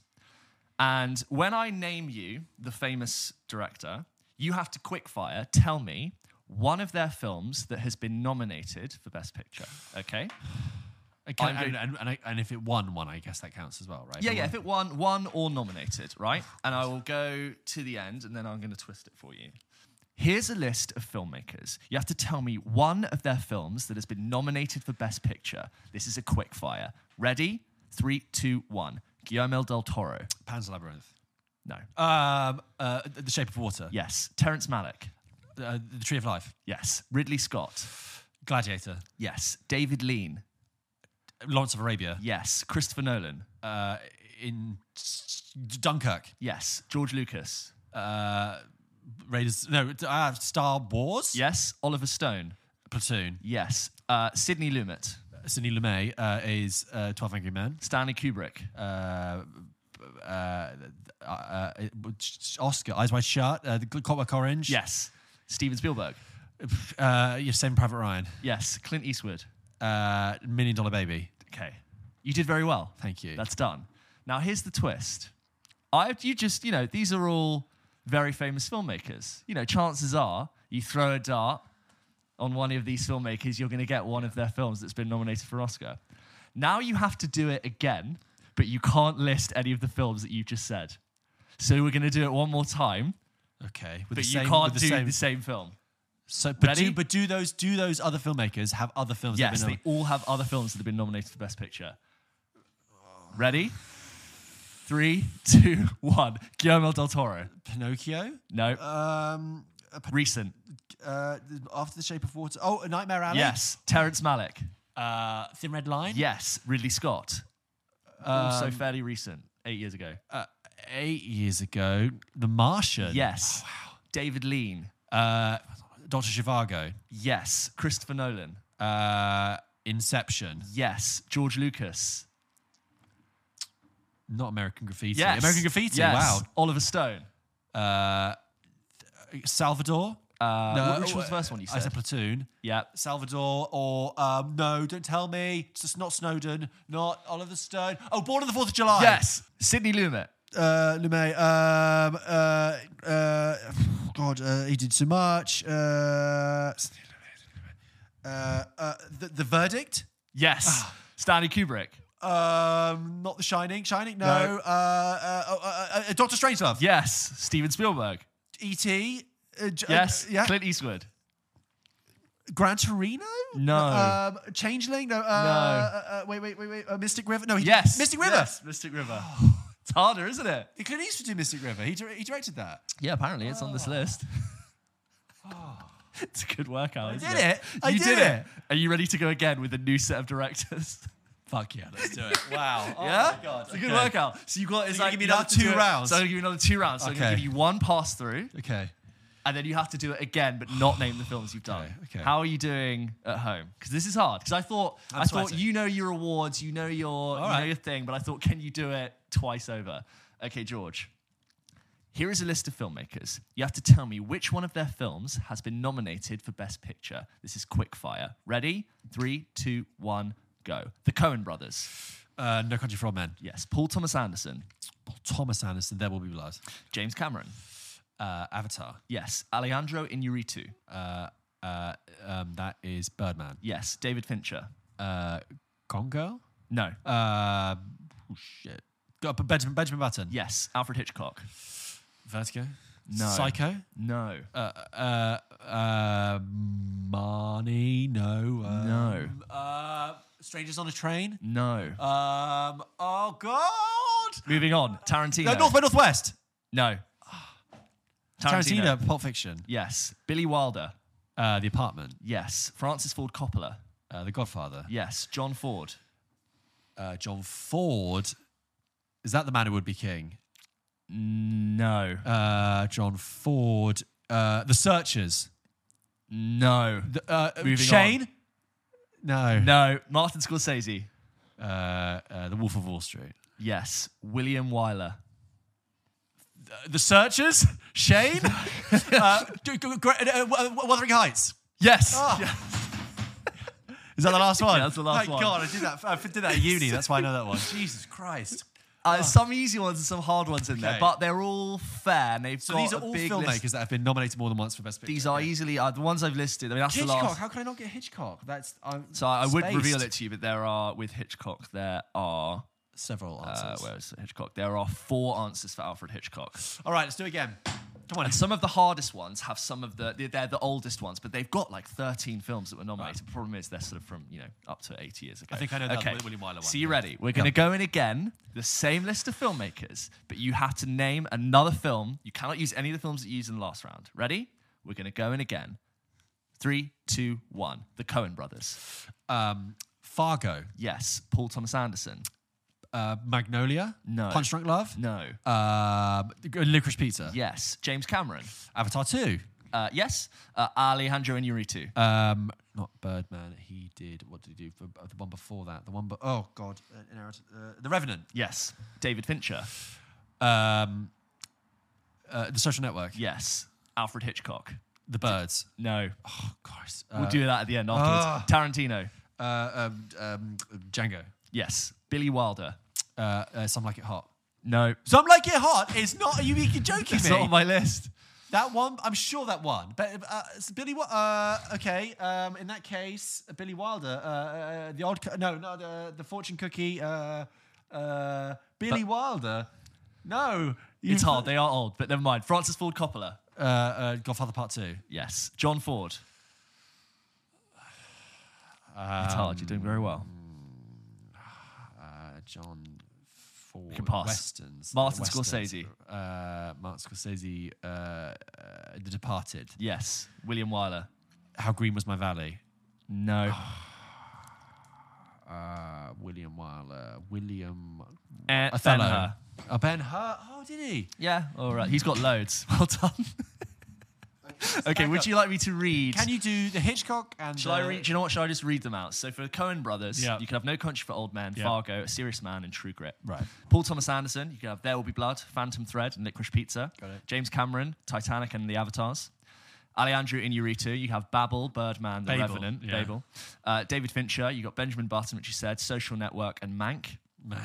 And when I name you the famous director, you have to quickfire, tell me, one of their films that has been nominated for Best Picture, okay? And if it won one, I guess that counts as well, right? Yeah, if it won one or nominated, right? And I will go to the end, and then I'm going to twist it for you. Here's a list of filmmakers. You have to tell me one of their films that has been nominated for Best Picture. This is a quickfire. Ready? 3, 2, 1. Guillermo del Toro. Pan's Labyrinth. No. The Shape of Water. Yes. Terrence Malick. The Tree of Life. Yes. Ridley Scott. Gladiator. Yes. David Lean. Lawrence of Arabia. Yes. Christopher Nolan. In Dunkirk. Yes. George Lucas. Raiders. No. Star Wars. Yes. Oliver Stone. Platoon. Yes. Sidney Lumet. Sidney Lumet is 12 Angry Men. Stanley Kubrick. Oscar. Eyes Wide Shut. Clockwork Orange. Yes. Steven Spielberg. Saving Private Ryan. Yes. Clint Eastwood. $1 Million Baby. Okay. You did very well. Thank you. That's done. Now, here's the twist. These are all very famous filmmakers. You know, chances are you throw a dart on one of these filmmakers, you're going to get one of their films that's been nominated for an Oscar. Now you have to do it again, but you can't list any of the films that you just said. So we're going to do it one more time. Okay, the same film. So, do those other filmmakers have other films? Yes, they all have other films that have been nominated for Best Picture. Ready? 3, 2, 1. Guillermo del Toro. Pinocchio. No. Recent. After the Shape of Water. Oh, A Nightmare Alley. Yes. Terrence Malick. Thin Red Line. Yes. Ridley Scott. Also fairly recent. 8 years ago. 8 years ago, The Martian. Yes. Oh, wow. David Lean. Dr. Zhivago. Yes. Christopher Nolan. Inception. Yes. George Lucas. Not American Graffiti. Yes. American Graffiti. Yes. Wow. Oliver Stone. Salvador. No, which was the first one you said? I said Platoon. Yeah. Salvador or no, don't tell me. It's just not Snowden, not Oliver Stone. Oh, Born on the 4th of July. Yes. Sidney Lumet. Lumet. He did so much. The Verdict. Yes. Stanley Kubrick. Not The Shining. Shining, no. Dr. Strangelove. Yes. Steven Spielberg. E.T. Yes. Yeah. Clint Eastwood. Gran Torino? No. Changeling? No. Wait. Mystic River? No. Yes. Mystic River? Yes. Mystic River. It's harder, isn't it? Clint Eastwood did Mystic River. He directed that. Yeah, apparently. It's on this list. It's a good workout, isn't it? I did it. Are you ready to go again with a new set of directors? Fuck yeah, let's do it. Wow. Oh yeah? My God. It's a good workout. So you've got... It's so like give me another two rounds. So I'm going to give you another two rounds. So I'm going to give you one pass through. Okay. And then you have to do it again, but not name the films you've done. Okay. How are you doing at home? Because this is hard. Because I thought you know your awards, you know your thing, but I thought, can you do it twice over? Okay, George. Here is a list of filmmakers. You have to tell me which one of their films has been nominated for Best Picture. This is quickfire. Ready? 3, 2, 1, go. The Coen brothers. No Country for Old Men. Yes. Paul Thomas Anderson. Paul Thomas Anderson. There Will Be Blood. James Cameron. Avatar. Yes. Alejandro Iñárritu. That is Birdman. Yes. David Fincher. Gone Girl? No. Benjamin Button. Yes. Alfred Hitchcock. Vertigo? No. Psycho? No. Marnie? No. No. Strangers on a Train? No. Oh, God! Moving on. Tarantino. No, North by Northwest? No. Tarantino. Pulp Fiction? Yes. Billy Wilder? The Apartment? Yes. Francis Ford Coppola? The Godfather? Yes. John Ford? John Ford? Is that The Man Who Would Be King? No. John Ford. The Searchers. No. Shane? On. No. No. Martin Scorsese. The Wolf of Wall Street. Yes. William Wyler. The Searchers? Shane? Wuthering Heights. Yes. Oh. Yes. Is that the last one? Yeah, that's the last one. God, I did that at uni. That's why I know that one. Jesus Christ. Some easy ones and some hard ones in there, but they're all fair. And they've got these are all filmmakers that have been nominated more than once for Best Picture. These are easily the ones I've listed. I mean, that's Hitchcock. The last. How can I not get Hitchcock? I would reveal it to you, but there are several answers. Where is Hitchcock? There are 4 answers for Alfred Hitchcock. All right, let's do it again. Come on. And some of the hardest ones have some of they're the oldest ones, but they've got like 13 films that were nominated. Right. The problem is they're sort of from, up to 80 years ago. I think I know that William Wyler one. So you ready? We're going to go in again, the same list of filmmakers, but you have to name another film. You cannot use any of the films that you used in the last round. Ready? We're going to go in again. 3, 2, 1. The Coen brothers. Fargo. Yes. Paul Thomas Anderson. Magnolia? No. Punch Drunk Love? No. Licorice Pizza? Yes. James Cameron? Avatar 2? Yes. Alejandro Iñárritu? Not Birdman. He did... What did he do? The one before that. The one... Oh, God. The Revenant? Yes. David Fincher? The Social Network? Yes. Alfred Hitchcock? The Birds? No. Oh, Christ. We'll do that at the end afterwards. Tarantino? Django? Yes. Billy Wilder. Some Like It Hot. No. Some Like It Hot is not... Are you joking me? It's not on my list. That one, I'm sure that one. But it's Billy... okay. In that case, Billy Wilder. The old... the fortune cookie. Billy Wilder. No. It's hard. They are old, but never mind. Francis Ford Coppola. Godfather Part 2. Yes. John Ford. It's hard. You're doing very well. John Ford. Westerns. Martin Scorsese. Martin Scorsese. The Departed. Yes. William Wyler. How Green Was My Valley? No. William Wyler. Othello. Ben-Hur. Oh, Ben-Hur. Oh, did he? Yeah. All right. He's got loads. Well done. Okay, would you like me to read? Can you do the Hitchcock and... Shall I read? Do you know what? Shall I just read them out? So for the Coen brothers, you can have No Country for Old Men, Fargo, A Serious Man, and True Grit. Right. Paul Thomas Anderson, you can have There Will Be Blood, Phantom Thread, and Licorice Pizza. Got it. James Cameron, Titanic and the Avatars. Alejandro Iñárritu, you have Babel, Birdman, The Revenant, yeah. Babel. David Fincher, you got Benjamin Button, which you said, Social Network, and Mank. Oh.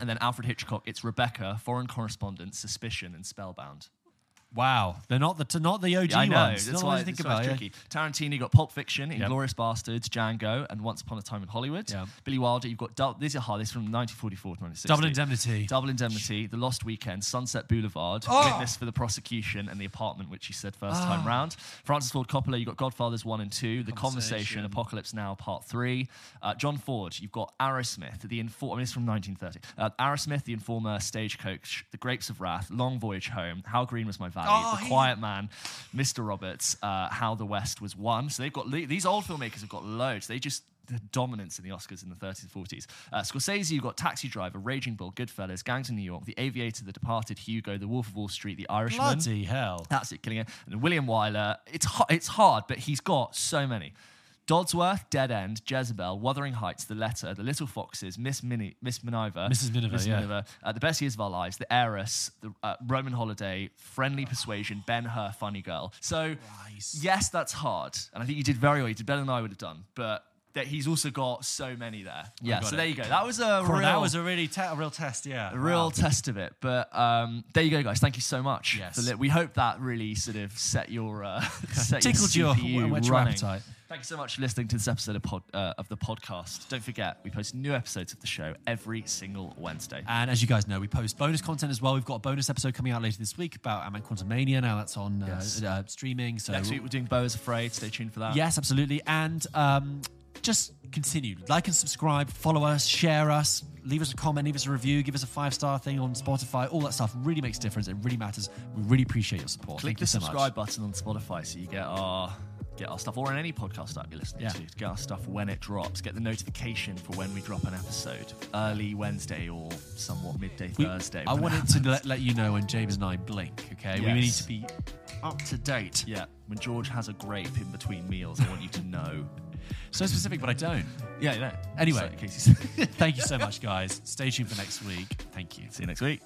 And then Alfred Hitchcock, it's Rebecca, Foreign Correspondent, Suspicion, and Spellbound. Wow, they're not the OG ones. I know, ones. That's why it's tricky. Yeah. Tarantino got Pulp Fiction, Inglourious Basterds, Django, and Once Upon a Time in Hollywood. Yep. Billy Wilder, you've got these are hard. This is from 1944 to 1960. Double Indemnity, The Lost Weekend, Sunset Boulevard, Witness for the Prosecution, and The Apartment, which you said first time round. Francis Ford Coppola, you've got Godfathers 1 and 2, The Conversation, Apocalypse Now, Part 3. John Ford, you've got Aerosmith, The Informer. I mean, it's from 1930. Aerosmith, The Informer, Stagecoach, The Grapes of Wrath, Long Voyage Home, How Green Was My Valley, The Quiet Man, Mr. Roberts, How the West Was Won. So they've got these old filmmakers have got loads. They just the dominance in the Oscars in the 30s and 40s. Scorsese, you've got Taxi Driver, Raging Bull, Goodfellas, Gangs of New York, The Aviator, The Departed, Hugo, The Wolf of Wall Street, The Irishman. Bloody hell! That's it, killing it. And William Wyler. It's hard, but he's got so many. Dodsworth, Dead End, Jezebel, Wuthering Heights, The Letter, The Little Foxes, Mrs. Miniver, The Best Years of Our Lives, The Heiress, Roman Holiday, Friendly Persuasion, Ben-Hur, Funny Girl. So, yes, that's hard. And I think you did very well. You did better than I would have done. But he's also got so many there. Yeah, so there you go. That was a real test, yeah. A real test of it. But there you go, guys. Thank you so much. Yes. We hope that really sort of set your tickled your CPU appetite. Thank you so much for listening to this episode of the podcast. Don't forget, we post new episodes of the show every single Wednesday. And as you guys know, we post bonus content as well. We've got a bonus episode coming out later this week about Ant-Man Quantumania. Now that's on streaming. So next week we're doing Bo Is Afraid. Stay tuned for that. Yes, absolutely. And just continue. Like and subscribe. Follow us. Share us. Leave us a comment. Leave us a review. Give us a 5-star thing on Spotify. All that stuff really makes a difference. It really matters. We really appreciate your support. Click the subscribe button on Spotify so you get our stuff, or in any podcast app you're listening to get our stuff when it drops. Get the notification for when we drop an episode early Wednesday or somewhat midday Thursday. I wanted to let you know when James and I blink, okay? Yes. We need to be up to date. Yeah, when George has a grape in between meals, I want you to know. So specific, but I don't. Yeah, you know. Anyway, so, thank you so much, guys. Stay tuned for next week. Thank you. See you next week.